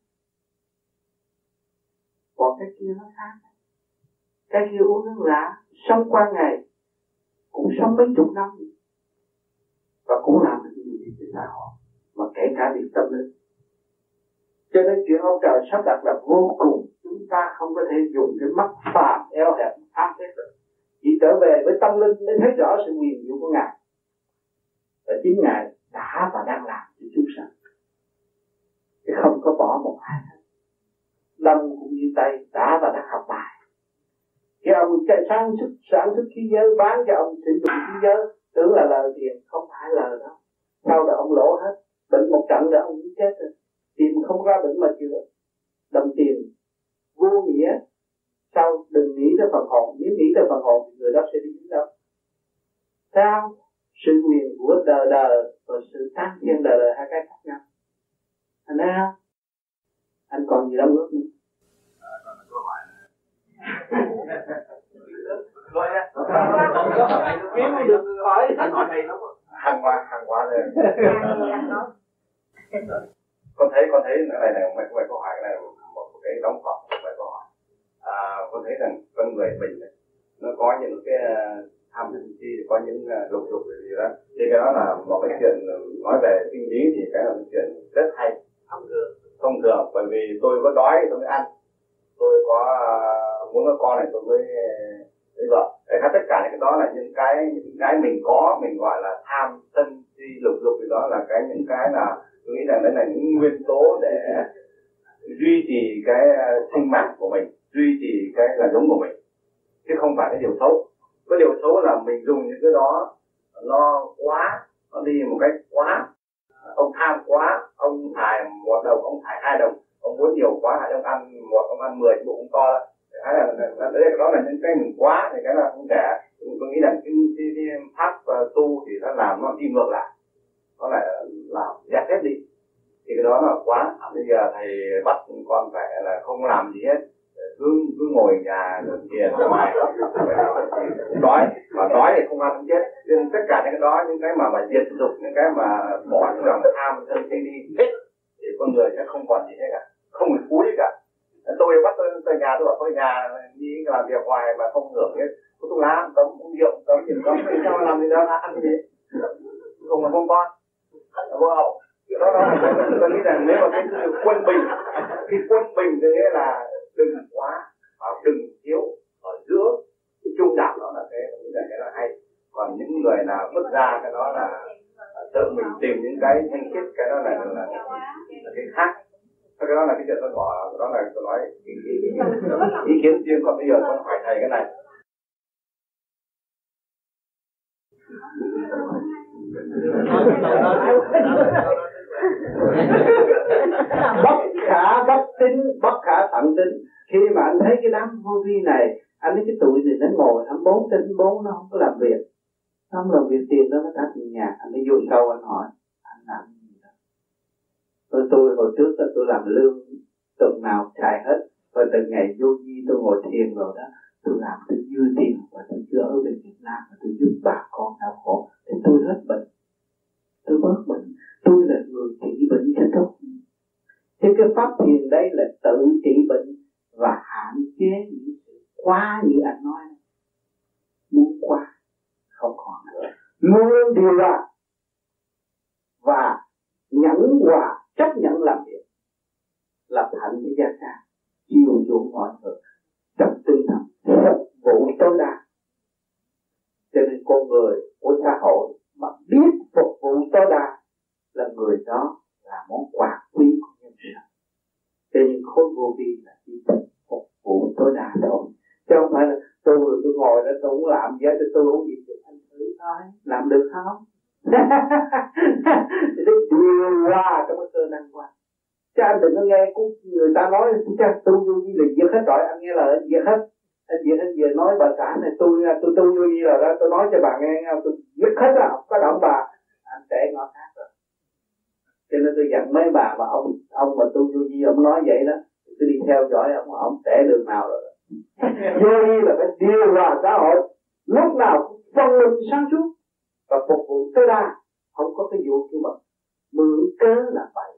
Còn cái kia nó khác. Cái kia uống nước lạ, sống qua ngày, cũng sống mấy chục năm. Và cũng làm được nhiều việc cho xã hội, mà kể cả việc tâm linh. Cho nên chuyện ông trời sắp đặt là vô cùng. Chúng ta không có thể dùng cái mắt phàm eo hẹp áp hết được. Chỉ trở về với tâm linh mới thấy rõ sự quyền diệu của Ngài. Và chính Ngài đã và đang làm cho chúng sanh, chứ không có bỏ một ai hết. Lâm cũng như Tây đã và đang học bài. Cái ông chạy sản xuất khí giới, bán cho ông sử dụng khí giới, tưởng là lời tiền, không phải lời đâu. Sau đó ông lỗ hết, bệnh một trận là ông chết rồi. Tìm không ra bệnh mà chữa, đồng tiền vô nghĩa. Sau đừng nghĩ tới phần hồn, nếu nghĩ tới phần hồn thì người đó sẽ đi đến đâu. Sao? Sự quyền của đời đời và sự tác thiên đời đời, hai cái khác nhau. Anh thấy không? Anh còn gì đóng ước nữa? Hàng hóa rồi. Con thấy này mày câu hỏi này một cái đóng góp mày câu hỏi. Con thấy rằng con người mình nó có những cái tham sân si, có những lục dục gì đó, thì cái đó là một cái chuyện nói về sinh lý thì cái là một chuyện rất hay, thông thường, bởi vì tôi có đói thì tôi mới ăn, tôi có muốn có con này tôi mới lấy vợ. Tất cả những cái đó là những cái mình có, mình gọi là tham sân si lục dục, thì đó là những cái là tôi nghĩ rằng đấy là những nguyên tố để duy trì cái sinh mạng của mình, duy trì cái là giống của mình, chứ không phải cái điều xấu. Cái điều xấu là mình dùng những cái đó lo quá, nó đi một cách quá. Ông tham quá, ông thải 1 đồng, ông thải 2 đồng. Ông muốn nhiều quá, hay ông ăn 1, ông ăn 10, bụng ông to đó. Hay là đó là những cái mình quá, thì cái là không thể. Tôi nghĩ rằng cái pháp tu thì nó làm nó đi ngược lại. Nó lại làm dẹp hết đi. Thì cái đó là quá. Bây giờ thầy bắt con phải là không làm gì hết, cứ ngồi nhà rồi tiền ra ngoài đói, mà đói thì không ăn cũng chết. Nên tất cả những cái đó, những cái mà diệt dục, những cái mà bỏ trong lòng tham sân si đi hết, thì con người sẽ không còn gì hết cả, không phải phú gì cả. Tôi bắt tôi nhà tôi bảo tôi nhà đi làm việc hoài mà không hưởng hết, có thuốc lá một tấm, uống rượu một tấm, chìm cấm, sao làm gì đó là ăn gì, không là không con, là vô hậu. Đó là tôi nghĩ rằng nếu mà cái sự quân bình, thì quân bình có nghĩa là đừng quá và đừng thiếu ở giữa cái trung đạo, đó là thế, tôi nghĩ rằng cái đó hay. Còn những người nào vứt ra cái đó là tự mình tìm những cái thanh khiết, cái đó là cái khác. Cái đó là cái chuyện tôi bỏ, đó là tôi nói ý kiến riêng. Còn bây giờ tôi hỏi thầy cái này, bất khả tận tính. Khi mà anh thấy cái đám vô vi này, anh thấy cái tụi này nó ngồi 24/24, nó không có làm việc, nó không làm việc, tiền đó nó đặt nhà. Anh mới vô câu anh hỏi anh làm gì đó. Tôi hồi trước là tôi làm lương tuần nào chạy hết, và từng ngày vô vi tôi ngồi thiền rồi đó, tôi làm tôi dư tiền và tôi chưa ở bên Việt Nam và tôi giúp bà con đau khổ thì tôi hết bệnh, tôi bớt bệnh. Tôi là người trị bệnh cho tốt. Thế cái pháp thiền đây là tự trị bệnh và hạn chế những sự quá như anh nói. Muốn quá không còn nữa. Muốn điều là và nhẫn hòa, chấp nhận làm việc, làm hạnh với gia ca, chiều chuộng mọi người, trong tinh thần phục vụ tối đa. Cho nên con người của xã hội mà biết phục vụ tối đa là người đó là món quà quý của nhân sinh. Cho nên khối vô vi là chỉ phục vụ tối đa thôi, chứ không phải là tôi ngồi đó tôi cũng làm vậy, tôi không gì được, anh thử thôi làm được không? Thì nó điều hòa trong cái cơ năng quá. Chứ anh đừng có nghe người ta nói tôi vô vi là diệt hết rồi, anh nghe lời anh diệt hết. Anh diệt hết về nói bà xã này tôi vô vi rồi đó, tôi nói cho bà nghe, tôi diệt hết rồi, không có động bà. Anh trẻ ngọt khác rồi. Cho nên tôi dặn mấy bà mà ông mà tu vô vi ông nói vậy đó, tôi đi theo dõi ông tẻ đường nào rồi. Vô vi là phải điều hòa xã hội, lúc nào cũng phân minh sáng suốt và phục vụ tối đa, không có cái vụ kia mà mượn cớ làm bậy.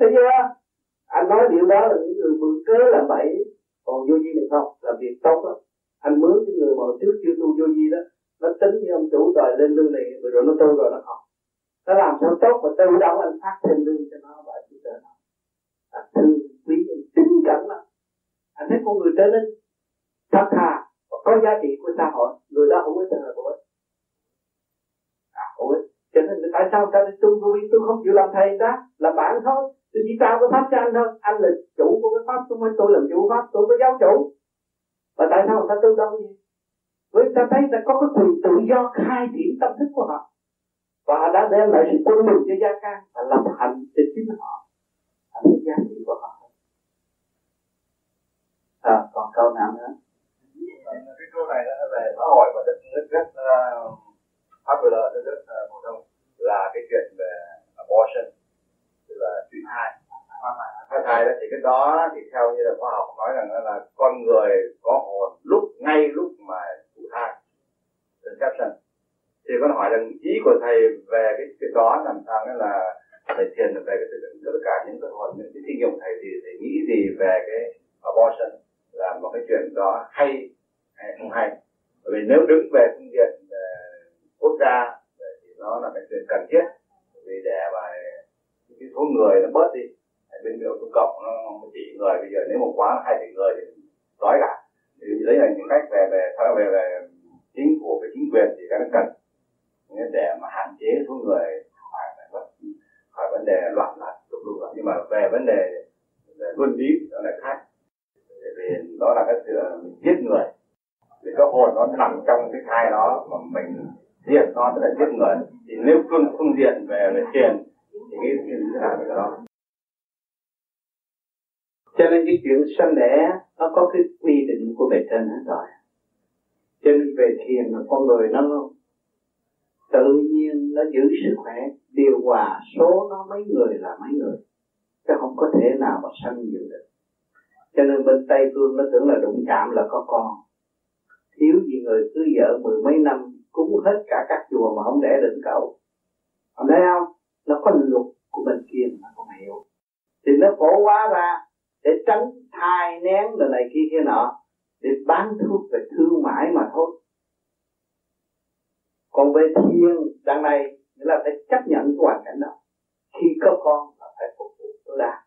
Thế chưa? Anh nói điều đó là những người mượn cớ làm bậy, còn vô vi được không? Làm việc tốt lắm. Anh mướn cái người mà hồi trước chưa tu vô vi đó, nó tính như ông chủ đòi lên lương này rồi nó tu rồi nó học. Nó làm sao tốt mà tự động anh phát thêm lương cho nó và giúp đỡ nó. Anh thương quý, anh tính cẩn lắm. Anh thấy con người trở nên thật thà và có giá trị của xã hội, người đó không có thời của anh. Cho nên tại sao người ta đi tu vô vi? Tôi không chịu làm thầy đó, làm bạn thôi. Tôi chỉ trao cái pháp cho anh thôi. Anh là chủ của cái pháp, không phải tôi làm chủ pháp, tôi có giáo chủ. Và tại sao người ta tu đâu vậy? Với người ta thấy người ta có cái quyền tự do khai triển tâm thức của họ, và đã đem lại sự quân bình cho gia can và lập hạnh cho chính họ, hạnh cho gia đình của họ. Còn câu nào nữa? Cái câu này là về xã hội và rất popular, rất phổ thông, là cái chuyện về abortion, tức là trụy thai. Trụy thai đó thì cái đó thì theo như là khoa học nói rằng là con người có hồn lúc mà thụ thai, conception. Thì con hỏi rằng ý của thầy về cái đó làm sao đó là thầy thiền được về cái tất cả những cái hồn, những cái kinh nghiệm của thầy thì thầy nghĩ gì về cái abortion là một cái chuyện đó hay hay không hay? Bởi vì nếu đứng về phương diện quốc gia thì nó là cái chuyện cần thiết, vì để mà cái số người nó bớt đi. Bên biểu số cộng nó không chỉ người, bây giờ nếu mà quá 2 tỷ người thì đói cả, thì lấy là những cách về chính phủ, về chính quyền thì cái nó cần để mà hạn chế số người khỏi vấn đề loạn lạc tục lụt. Nhưng mà về vấn đề luân lý đó là khác, vì đó là cái sự mình giết người, vì cái hồn nó nằm trong cái thai đó mà mình diệt nó tức là giết người. Thì nếu phương diện về thiền thì cái chuyện thế nào về đó. Cho nên cái chuyện sanh đẻ nó có cái quy định của bề trên hết rồi. Cho nên về thiền là con người nó tự nhiên nó giữ sức khỏe, điều hòa số nó mấy người là mấy người, chứ không có thể nào mà sanh nhiều được. Cho nên bên Tây Phương nó tưởng là đụng chạm là có con, thiếu gì người cưới vợ 10 mấy năm cúng hết cả các chùa mà không đẻ được cậu, không thấy không? Nó có luật của bên kia mà không hiểu. khổ quá ra để tránh thai nén rồi này kia kia nọ, để bán thuốc về thương mãi mà thôi. Còn về thiên đằng này nghĩa là phải chấp nhận cái hoàn cảnh đó. Khi có con là phải phục vụ tối đa.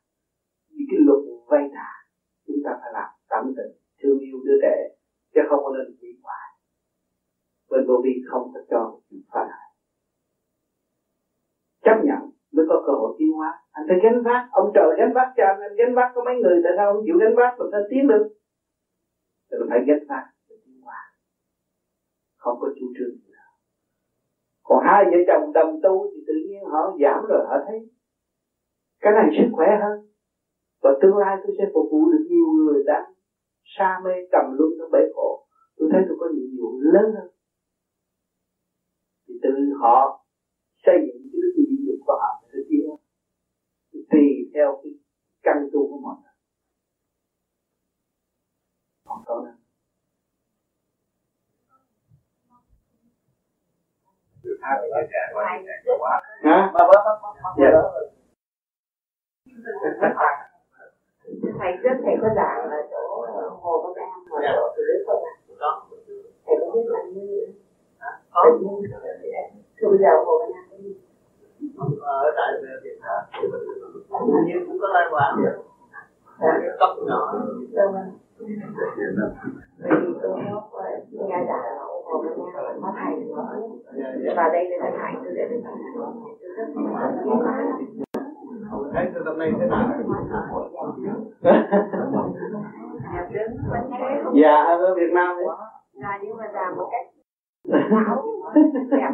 Vì cái luật vay nạ chúng ta phải làm tận tình, thương yêu đứa trẻ, chứ không có nên bị hoại. Bên vô vi không phải cho chúng ta lại. Chấp nhận mới có cơ hội tiến hóa. Anh phải gánh vác, ông trời gánh vác cho anh gánh vác. Có mấy người tại sao không chịu gánh vác mà ta tiến được? Thì mình phải gánh vác để tiến hóa, không có chủ trương gì đâu. Còn hai vợ chồng đồng tu thì tự nhiên họ giảm rồi, họ thấy cái này sức khỏe hơn, và tương lai tôi sẽ phục vụ được nhiều người đã sa mê cầm luôn trong bể khổ. Tôi thấy tôi có nhiệm vụ lớn hơn, thì từ họ xây dựng cái đức nhiệm vụ của họ sẽ tiến hóa tùy theo cái căn tu của mọi người. Còn câu này hả? Dạ. Thầy trước thầy có giảng là chỗ Hồ Văn An mà chỗ dưới không ạ? Có. Thầy có biết là như có nhưng thường giàu Hồ Văn An có gì? Ở tại Việt Nam nhưng cũng có lai quả cốc nhỏ. Đâu ạ? Bởi vì tôi nghe giảng là Hồ Văn An có thầy nữa, và đây là thầy tôi đã được thầy. Đấy, từ tập này thế nào? Dạ, ở Việt Nam quá. Dạ, nhưng mà làm một cách xáo đẹp.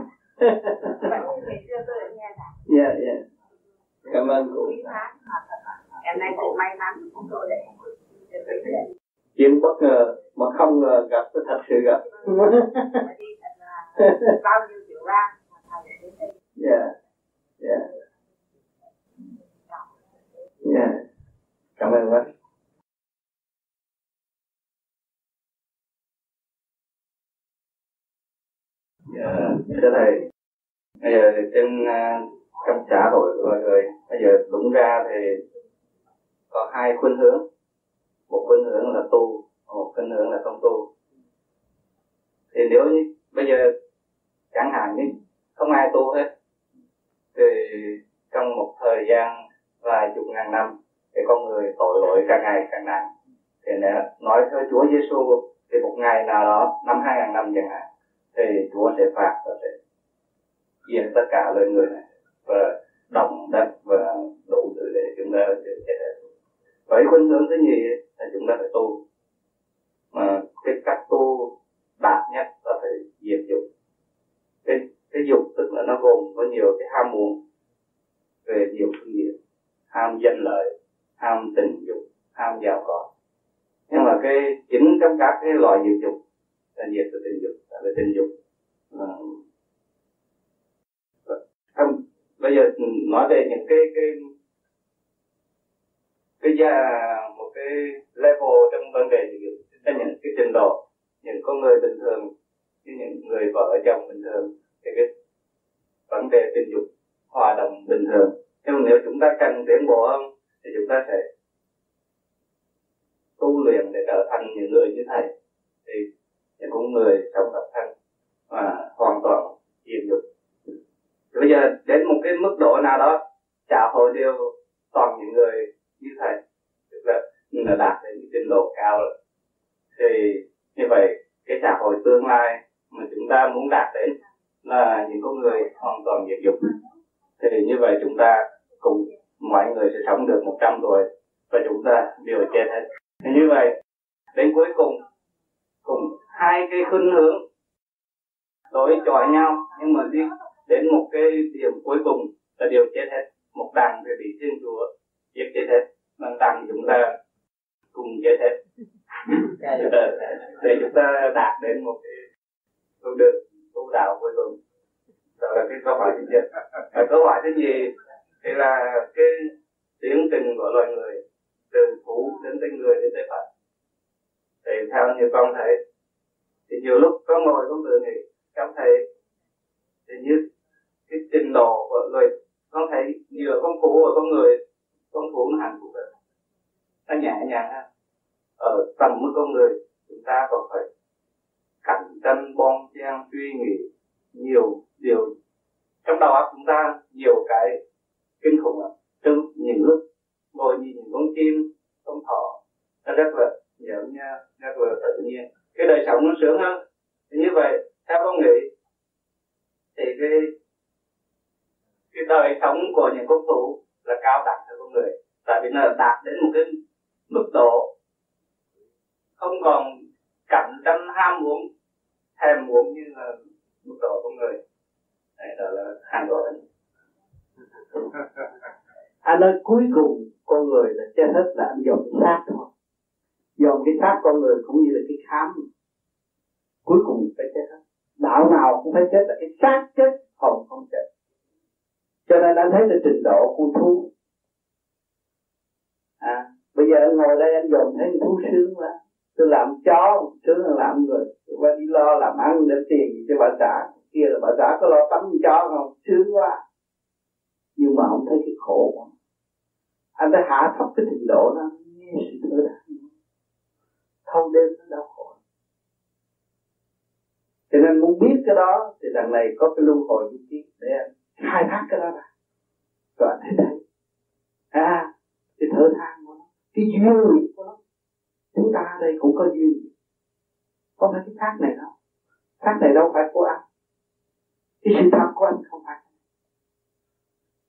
Ngày xưa tôi đã nghe là. Dạ, dạ. Cảm ơn cô. Em nay cũng may mắn cũng tôi để. Chuyện bất ngờ mà không ngờ gặp, tôi thật sự gặp. Bao nhiêu triệu ra mà thầy đến đây. Dạ, dạ. Yeah. Cảm ơn bác. Thưa thầy, bây giờ trên trong xã hội của mọi người bây giờ đúng ra thì có hai khuynh hướng, một khuynh hướng là tu, một khuynh hướng là không tu. Thì nếu như bây giờ chẳng hạn như không ai tu hết, thì trong một thời gian vài chục ngàn năm thì con người tội lỗi càng ngày càng nặng. Thì nói với Chúa Giêsu thì một ngày nào đó năm 2000 năm chẳng hạn thì Chúa sẽ phạt và sẽ giết tất cả loài người này và động đất và đủ thứ để chúng ta chịu chết. Với khuynh hướng thứ nhì là chúng ta phải tu, mà cái cách tu đạt nhất là phải diệt dục. Cái dục tức là nó gồm có nhiều cái ham muốn về nhiều phương diện, ham danh lợi, ham tình dục, ham giàu có. Nhưng mà cái chính trong các cái loại diệt dục là diệt từ tình dục, là về tình dục. Không, bây giờ nói về những một cái level trong vấn đề tình dục, những cái trình độ, những con người bình thường, những người vợ chồng bình thường thì cái vấn đề tình dục hòa đồng bình thường. Nhưng nếu chúng ta cần tiến bộ hơn thì chúng ta sẽ tu luyện để trở thành những người như thầy, thì những con người sống độc thân và hoàn toàn diệt dục. Bây giờ đến một cái mức độ nào đó xã hội đều toàn những người như thầy, tức là đạt đến những trình độ cao rồi. Thì như vậy cái xã hội tương lai mà chúng ta muốn đạt đến là những con người hoàn toàn diệt dục. Thì như vậy chúng ta cùng mọi người sẽ sống được 100 tuổi và chúng ta đều chết hết. Thì như vậy đến cuối cùng cùng hai cái khuynh hướng đối chọi nhau, nhưng mà đi đến một cái điểm cuối cùng là đều chết hết. Một đằng thì bị Thiên Chúa giết chết hết, một đằng chúng ta cùng chết hết. Để chúng ta đạt đến một cái con đường tu đạo cuối cùng. Đó là cái câu hỏi thứ nhất. Câu hỏi thứ gì thì là cái tiến trình của loài người từ thú đến tới người đến tới Phật. Thì theo như con thấy thì nhiều lúc có ngồi con tự nghĩ, con thấy thì như cái trình độ của loài, con thấy vừa con thú và con người, con thú nó hạnh phúc rồi, nó nhẹ nhàng ha. Ở tầng mức con người chúng ta còn phải cạnh tranh bon chen suy nghĩ nhiều điều, trong đầu óc chúng ta nhiều cái kinh khủng lắm. Trừ nhìn nước ngồi nhìn con chim con thỏ nó rất là nhẹ nhàng, rất là tự nhiên, cái đời sống nó sướng hơn. Thì như vậy theo con nghĩ thì cái đời sống của những con thú là cao đẳng cho con người, tại vì nó đạt đến một cái mức độ không còn cạnh tranh ham muốn thèm muốn như là mức độ con người. Đấy, đó là hàng gọi. Anh nói cuối cùng con người là chết hết là anh dồn cái xác thôi, dồn cái xác con người cũng như là cái khám cuối cùng phải chết hết. Đạo nào cũng phải chết, là cái xác chết hồn không chết. Cho nên anh thấy là trình độ của thú. Bây giờ anh ngồi đây anh dồn thấy thú sướng lắm. Tôi làm chó một sướng hơn làm người. Tôi phải đi lo làm ăn để tiền gì cho bà xã. Kia là bà xã có lo tắm chó không? Sướng quá. Nhưng mà không thấy cái khổ quá. Anh đã hạ thấp cái trình độ nó. Nghe sự thơ đáng. Thâu đêm nó đau khổ. Cho nên muốn biết cái đó thì đằng này có cái luân hồi duy trí để anh khai thác cái đó ra. Rồi anh thấy đấy. Cái thở than của nó, cái duyên nghiệp của nó. Chúng ta đây cũng có duyên nghiệp. Không phải cái xác này đâu. Xác này đâu phải của anh. Cái sự thật của anh không phải.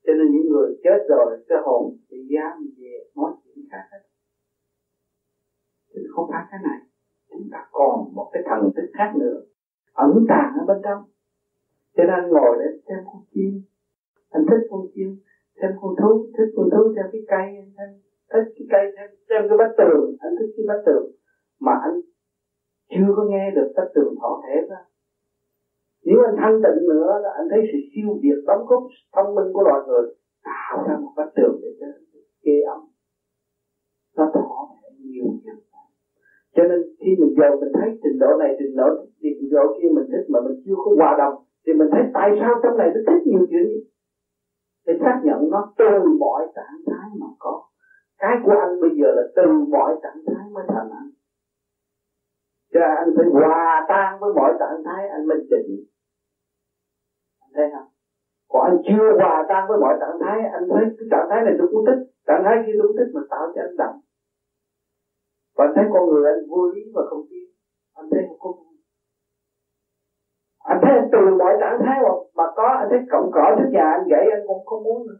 Cho nên những người chết rồi, cái hồn thì dám về nói chuyện khác hết. Thì không phải cái này. Chúng ta còn một cái thần thức khác nữa ẩn tàng ở bên trong. Cho nên anh ngồi để xem con chim, anh thích con chim, xem con thú, thích con thú theo cái cây, anh thích cái cây theo cái bát tường, anh thích cái bát tường mà anh chưa có nghe được bát tường thọ thể ra. Nếu anh thanh tịnh nữa là anh thấy sự siêu việt đóng góp thông minh của loài người tạo ra một bát tường để cho kê ẩm, nó thọ thể nhiều nhất. Cho nên khi mình giờ mình thấy trình độ này, trình độ kia mình thích mà mình chưa có hòa đồng thì mình thấy tại sao trong này nó thích nhiều chuyện gì? Để xác nhận nó từ mọi trạng thái mà có. Cái của anh bây giờ là từ mọi trạng thái mới thành anh. Cho nên anh phải hòa tan với mọi trạng thái anh mới định. Anh thấy không? Còn anh chưa hòa tan với mọi trạng thái, anh thấy cái trạng thái này tôi cũng thích, trạng thái kia tôi cũng thích mà tạo cho anh động. Và anh thấy con người anh vô lý mà không tin. Anh thấy không có. Anh thấy từ mọi trạng thái mà có. Anh thấy cọng cỏ trước nhà anh gãy anh cũng không muốn nữa.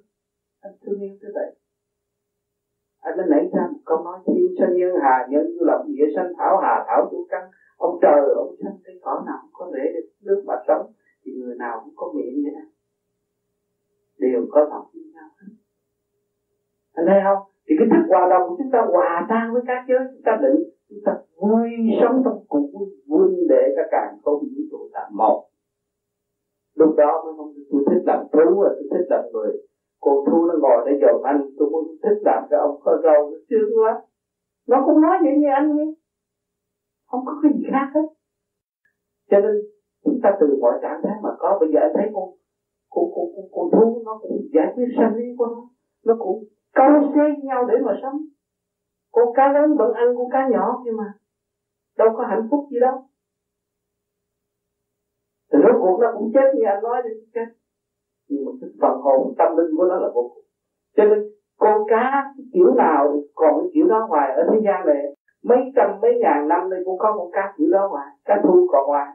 Anh thương yêu tới vậy. Anh mới nảy ra một câu nói: thiên sanh nhân hà, nhân du lập, địa sanh thảo hà, thảo chủ căn. Ông trời ông sanh cái cỏ nào cũng có rễ để nước mà sống, thì người nào cũng có miệng vậy đó, đều có lòng như nhau. Anh thấy không? Thì cái thức hòa đồng của chúng ta hòa tan với các giới, chúng ta định, chúng ta vui sống trong cuộc vui vun để ta càng không những tụ tạm một. Lúc đó mới không, tôi thích làm thú, tôi thích làm người. Cô thú nó ngồi để dòm anh, tôi cũng thích làm cái ông khơ râu, nó sướng quá. Nó cũng nói vậy như anh ấy. Không có cái gì khác hết. Cho nên chúng ta từ mọi trạng thái mà có. Bây giờ anh thấy con thú nó cũng giải quyết sanh lý của nó cũng câu xế nhau để mà sống. Con cá lớn vẫn ăn con cá nhỏ kia mà, đâu có hạnh phúc gì đâu. Từ rốt cuộc nó cũng chết như anh nói đi, chết. Nhưng mà cái phần hồn tâm linh của nó là vô cùng. Cho nên con cá kiểu nào còn cái kiểu đó hoài. Ở thế gian này mấy trăm mấy ngàn năm nay cũng có con cá kiểu đó hoài. Cá thu còn hoài.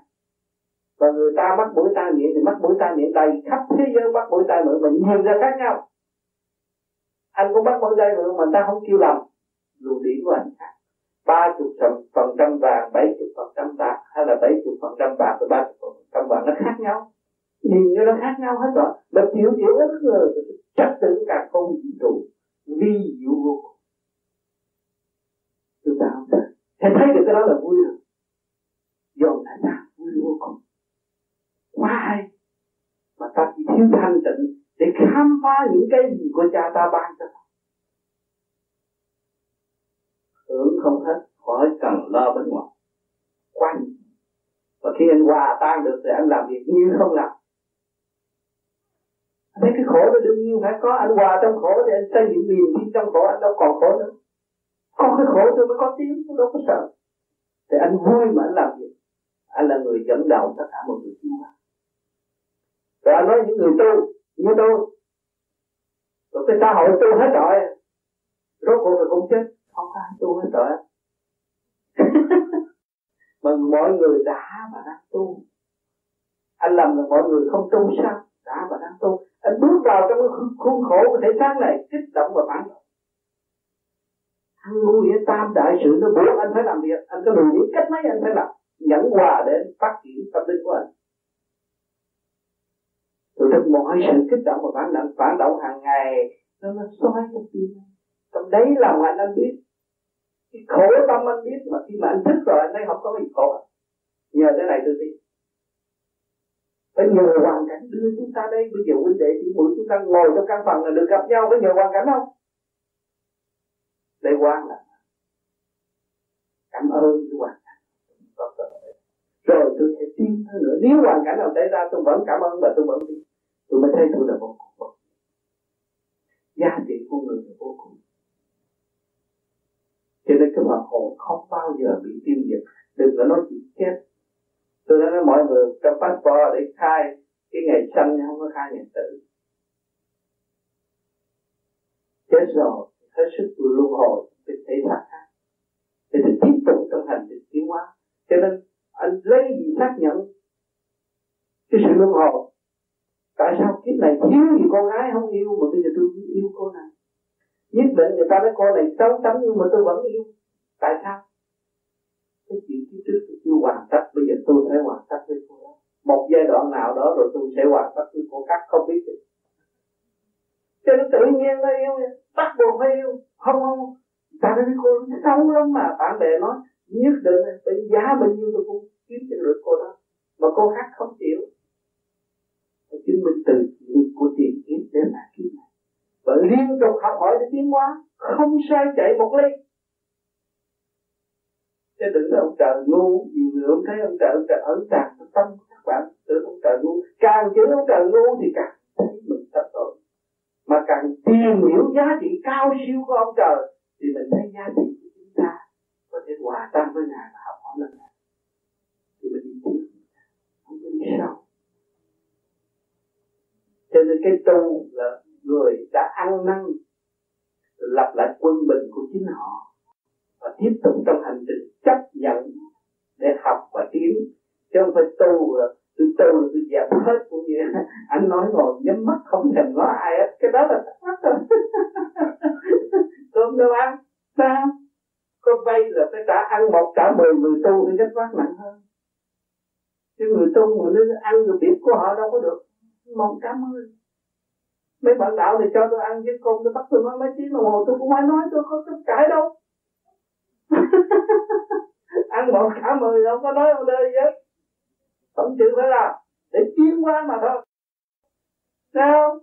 Và người ta mắc mũi tai miệng thì mắc mũi tai miệng đầy khắp thế giới, mắc mũi tai miệng mà nhìn ra khác nhau. Anh cũng bắt mỗi giây nữa mà ta không kêu lòng. Luồng điển của anh khác. 30% vàng, 70% bạc, hay là 70% bạc và 30% vàng, nó khác nhau. Nhìn như nó khác nhau hết rồi. Mình hiểu hiểu hết rồi. Trật tự càng không vũ trụ vi diệu vô cùng. Chúng ta không thấy. Thì thấy được cái đó là vui rồi. Dồn lại ta vui vô cùng. Quá hay. Mà ta chỉ thiếu thanh tịnh để khám phá những cái gì của cha ta ban cho ta. Tưởng không hết, khỏi cần lo bên ngoài. Quanh. Và khi anh hòa tan được thì anh làm việc như không làm. Anh thấy cái khổ đó đương nhiên phải có. Anh hòa trong khổ thì anh xây dựng niềm tin trong khổ, anh đâu còn khổ nữa. Có cái khổ tôi mới có tiếng, tôi đâu có sợ. Thì anh vui mà anh làm việc. Anh là người dẫn đầu tất cả mọi người chúng ta. Rồi anh nói những người tu như tôi, rồi cái xã hội tu hết rồi, rốt cuộc là cũng chết. Không có ai tu hết rồi. Mà mọi người đã và đang tu. Anh làm là mọi người không tu sao? Đã và đang tu. Anh bước vào trong cái khuôn khổ của thể xác này, kích động và phản động. Thằng ngu nghĩa tam đại sự nó buộc anh phải làm việc. Anh có lười biếng cách mấy anh phải làm, nhẫn hòa để anh phát triển tâm linh của anh. Tôi được mọi sự kích động và phản động hàng ngày nó xoay trong tim. Trong đấy là ngoài anh biết cái khổ tâm anh biết, mà khi mà anh thức rồi anh thấy không có gì khổ. Nhờ cái này tôi tin. Phải nhờ hoàn cảnh đưa chúng ta đây. Bây giờ huynh đệ chỉ mũi chúng ta ngồi trong căn phòng là được gặp nhau. Phải nhờ hoàn cảnh không? Đây quan là cảm ơn cái hoàn cảnh. Rồi tôi sẽ tin hơn nữa. Nếu hoàn cảnh nào xảy ra tôi vẫn cảm ơn và tôi vẫn tin. Tôi mới thấy tôi là vô cùng. Giá trị của người là vô cùng. Cho nên cái hoàn hồn không bao giờ bị tiêu diệt. Đừng có nói chuyện chết. Tôi đã nói mọi người trong passport để khai cái ngày sanh nhưng không có khai ngày tử. Chết rồi hết sức luân hồi để thấy xác khác để tiếp tục trong hành trình tiến hóa. Cho nên anh lấy gì xác nhận cái sự luân hồi? Tại sao kiếp này thiếu gì con gái không yêu mà bây giờ tôi yêu cô này? Nhất định người ta nói cô này xấu tánh nhưng mà tôi vẫn yêu. Tại sao? Cái chuyện trước tôi chưa hoàn tất, bây giờ tôi phải hoàn tất với cô đó. Một giai đoạn nào đó rồi tôi sẽ hoàn tất với cô khác, không biết được. Cho nên tự nhiên nó yêu, bắt buộc phải yêu. Không. Ta nói cô xấu lắm mà bạn bè nói nhất định phải giá bao nhiêu tôi cũng kiếm cho được cô đó. Mà cô khác không chịu. Phải chứng minh từ của tiền kiếm đến là kiếm này. Và liên tục học hỏi để tiến hóa, không sai chạy một ly. Chứ đừng nói ông trời ngu, nhiều người không thấy ông trời ẩn tàng trong tâm của các bạn, tưởng ông trời ngu, càng chữ ông trời ngu thì càng thấy mình thật tội. Mà càng tìm hiểu giá trị cao siêu của ông trời thì mình thấy giá trị của chúng ta có thể hòa tan với Ngài và học hỏi lần này. Thì mình đi trước, không có đi sau. Cho nên cái tu là người đã ăn năn lập lại quân bình của chính họ. Và tiếp tục trong hành trình chấp nhận để học và tiến. Chứ không phải tu là tôi dẹp hết cũng như anh nói ngồi nhắm mắt không thèm nói ai hết. Cái đó là thắc mắc rồi. Cơm đâu ăn? Sao? Cơm vay là phải trả ăn 1 trả 10, người tu thì gánh vác nặng hơn. Chứ người tu người nó ăn được biết của họ đâu có được 1 trả 10. Mấy bạn đạo thì cho tôi ăn với cơm tôi bắt tôi nói mấy tiếng đồng hồ tôi cũng phải nói, tôi không có cãi đâu. Ăn 1 trả 10 không có nói ông đời vậy. Tổng chữ phải làm để chiến qua mà thôi. Sao?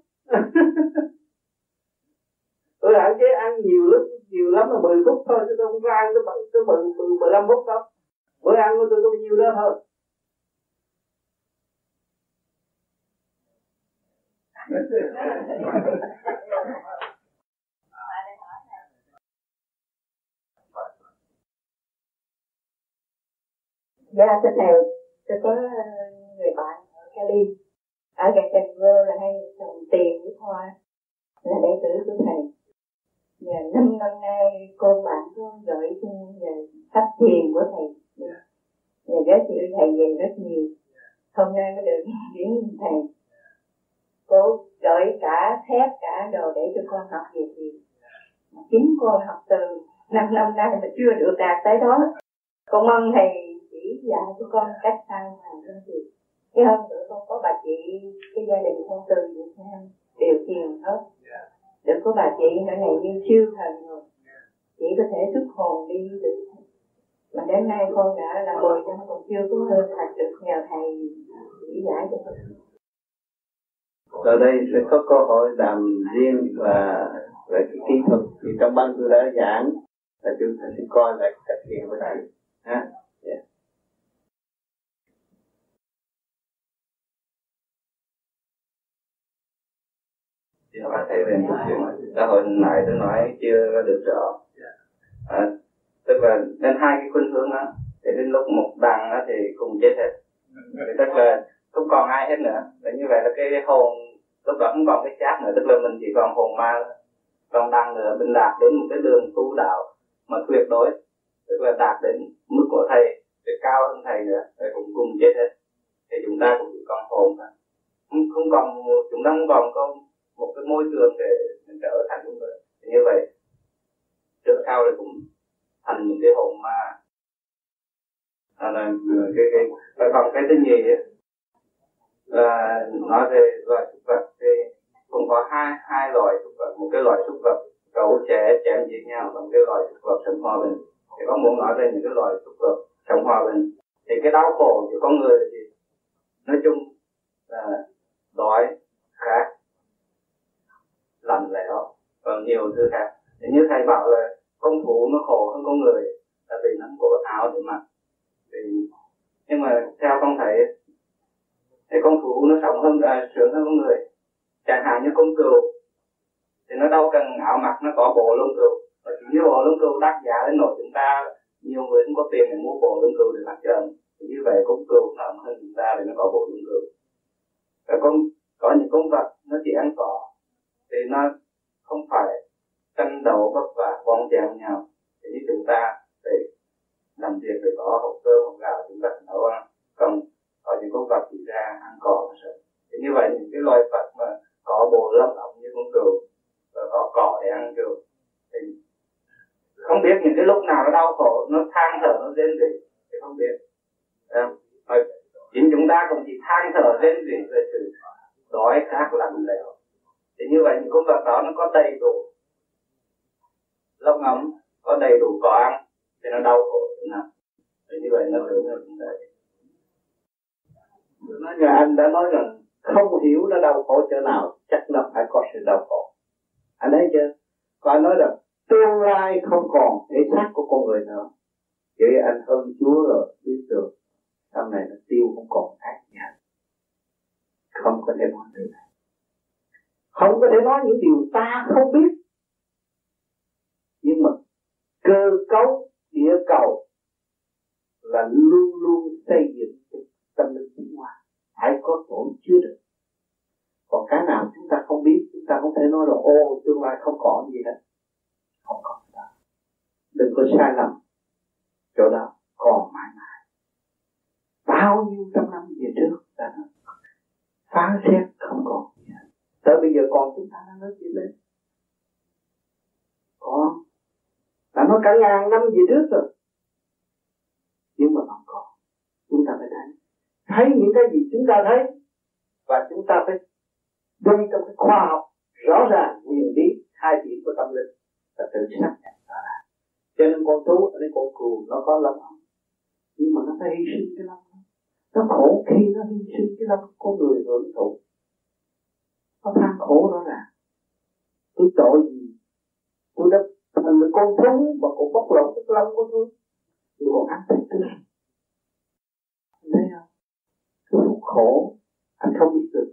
Tôi hạn chế ăn nhiều lắm là 10 phút thôi, chứ tôi không có ăn tới 15 phút đâu. Bữa ăn của tôi có nhiều đó thôi. Dạ thưa thầy, tôi có người bạn ở Cali, ở Gatango là hay dùng tiền với hoa, là đệ tử của thầy. Và 5 năm nay cô bạn có gửi tin về sách thiền của thầy, và giới thiệu thầy về rất nhiều. Hôm nay mới được đến thầy, cô gửi cả thép cả đồ để cho con học về thiền. Chính cô học từ 5 năm nay mà chưa được đạt tới đó. Con mong thầy dạy cho con cách sao làm công việc. Cái hôm nữa con có bà chị, cái gia đình con từ Việt Nam đều thiền hết. Được có bà chị nữa này như siêu thần rồi, chỉ có thể xuất hồn đi được. Mà đến nay con đã là 10 năm còn chưa có hơi thật được, nhờ thầy chỉ dạy cho con. Rồi đây sẽ có cơ hội làm riêng và cái kỹ thuật thì trong ban tôi đã giảng là chúng ta sẽ coi lại cách thiền của thầy. Thì các bạn thấy về xã hội này tôi nói chưa được rõ. Tức là nên hai cái khuynh hướng đó thì đến lúc một đằng đó thì cùng chết hết, thì tức là không còn ai hết nữa. Để như vậy là cái hồn lúc đó không còn cái xác nữa, tức là mình chỉ còn hồn ma, còn đằng nữa. Mình đạt đến một cái đường tu đạo mà tuyệt đối, tức là đạt đến mức của thầy, để cao hơn thầy nữa, thì cũng cùng chết hết. Thì chúng ta cũng chỉ còn hồn thôi, không còn, chúng ta không còn có một cái môi trường để mình trở thành những người như vậy. Trở cao thì cũng thành những cái hồn ma. Là cái còn cái thứ nhì là nói về loài súc vật thì cũng có hai loài súc vật, một cái loài súc vật cẩu trẻ chém giết nhau và một cái loài súc vật sống hòa bình. Thì con muốn nói về những cái loài súc vật sống hòa bình thì cái đau khổ của con người là gì? Nói chung là đói, khát, lạnh lẽo và nhiều thứ khác. Thì như thầy bảo là con thú nó khổ hơn con người là vì nó có áo để mặc. Nhưng mà theo con thấy thì con thú nó sống hơn, sướng hơn con người. Chẳng hạn như con cừu thì nó đâu cần áo mặc, nó có bộ lông cừu. Và chỉ như bộ lông cừu đắt giá đến nỗi chúng ta nhiều người cũng có tiền để mua bộ lông cừu để mặc cho. Như vậy con cừu nó hơn chúng ta thì nó có bộ lông cừu. Và có những con vật nó chỉ ăn cỏ thì nó không phải tranh đấu vất vả bon chen nhau. Thì như chúng ta thì làm việc để có hộp cơm hộp gạo chúng ta nấu ăn, còn có những con vật chỉ ra ăn cỏ mà sợ. Thì như vậy những cái loài vật mà có bộ lông ống như con cừu và có cỏ để ăn cừu thì không biết những cái lúc nào nó đau khổ, nó than thở, nó rên rỉ thì không biết. Chính chúng ta cũng chỉ than thở rên rỉ về sự đói khát lạnh lẽo. Thì như vậy những con vật đó nó có đầy đủ lông ống, có đầy đủ cỏ ăn thì nó đau khổ thế nào. Thì như vậy nó đúng là chúng ta. Nhà anh đã nói rằng không hiểu nó đau khổ chỗ nào, chắc nó phải có sự đau khổ. Anh thấy chưa? Còn anh nói rằng tương lai không còn cái xác của con người nữa. Vậy anh ơn Chúa rồi, biết được sau này nó tiêu không còn ác nhạt. Không có thể nói điều này, không có thể nói những điều ta không biết. Nhưng mà cơ cấu địa cầu là luôn luôn xây dựng tâm linh tiến hóa, phải có tổ chứa được. Còn cái nào chúng ta không biết, chúng ta không thể nói là ô tương lai không có gì hết, không có gì hết. Đừng có sai lầm chỗ đó, còn mãi mãi. Bao nhiêu trăm năm về trước đã phán xét không còn gì hết. Tới bây giờ còn chúng ta đang nói chuyện đấy, còn là nó cả ngàn năm về trước rồi, nhưng mà không còn. Chúng ta phải thấy những cái gì chúng ta thấy, và chúng ta phải đi trong cái khoa học rõ ràng nguyên lý hai điểm của tâm linh và tự xác nhận đó. Cho nên con thú, nên con cừu nó có lông ống, nhưng mà nó phải hy sinh cái lông. Nó khổ khi nó hy sinh cái lông của người hưởng thụ, nó than khổ đó là tôi tội gì, tôi đã thành một con thú mà cũng bóc lột cái lông của tôi, tôi còn ăn thịt tôi. Thấy không? Tôi khổ, anh không biết được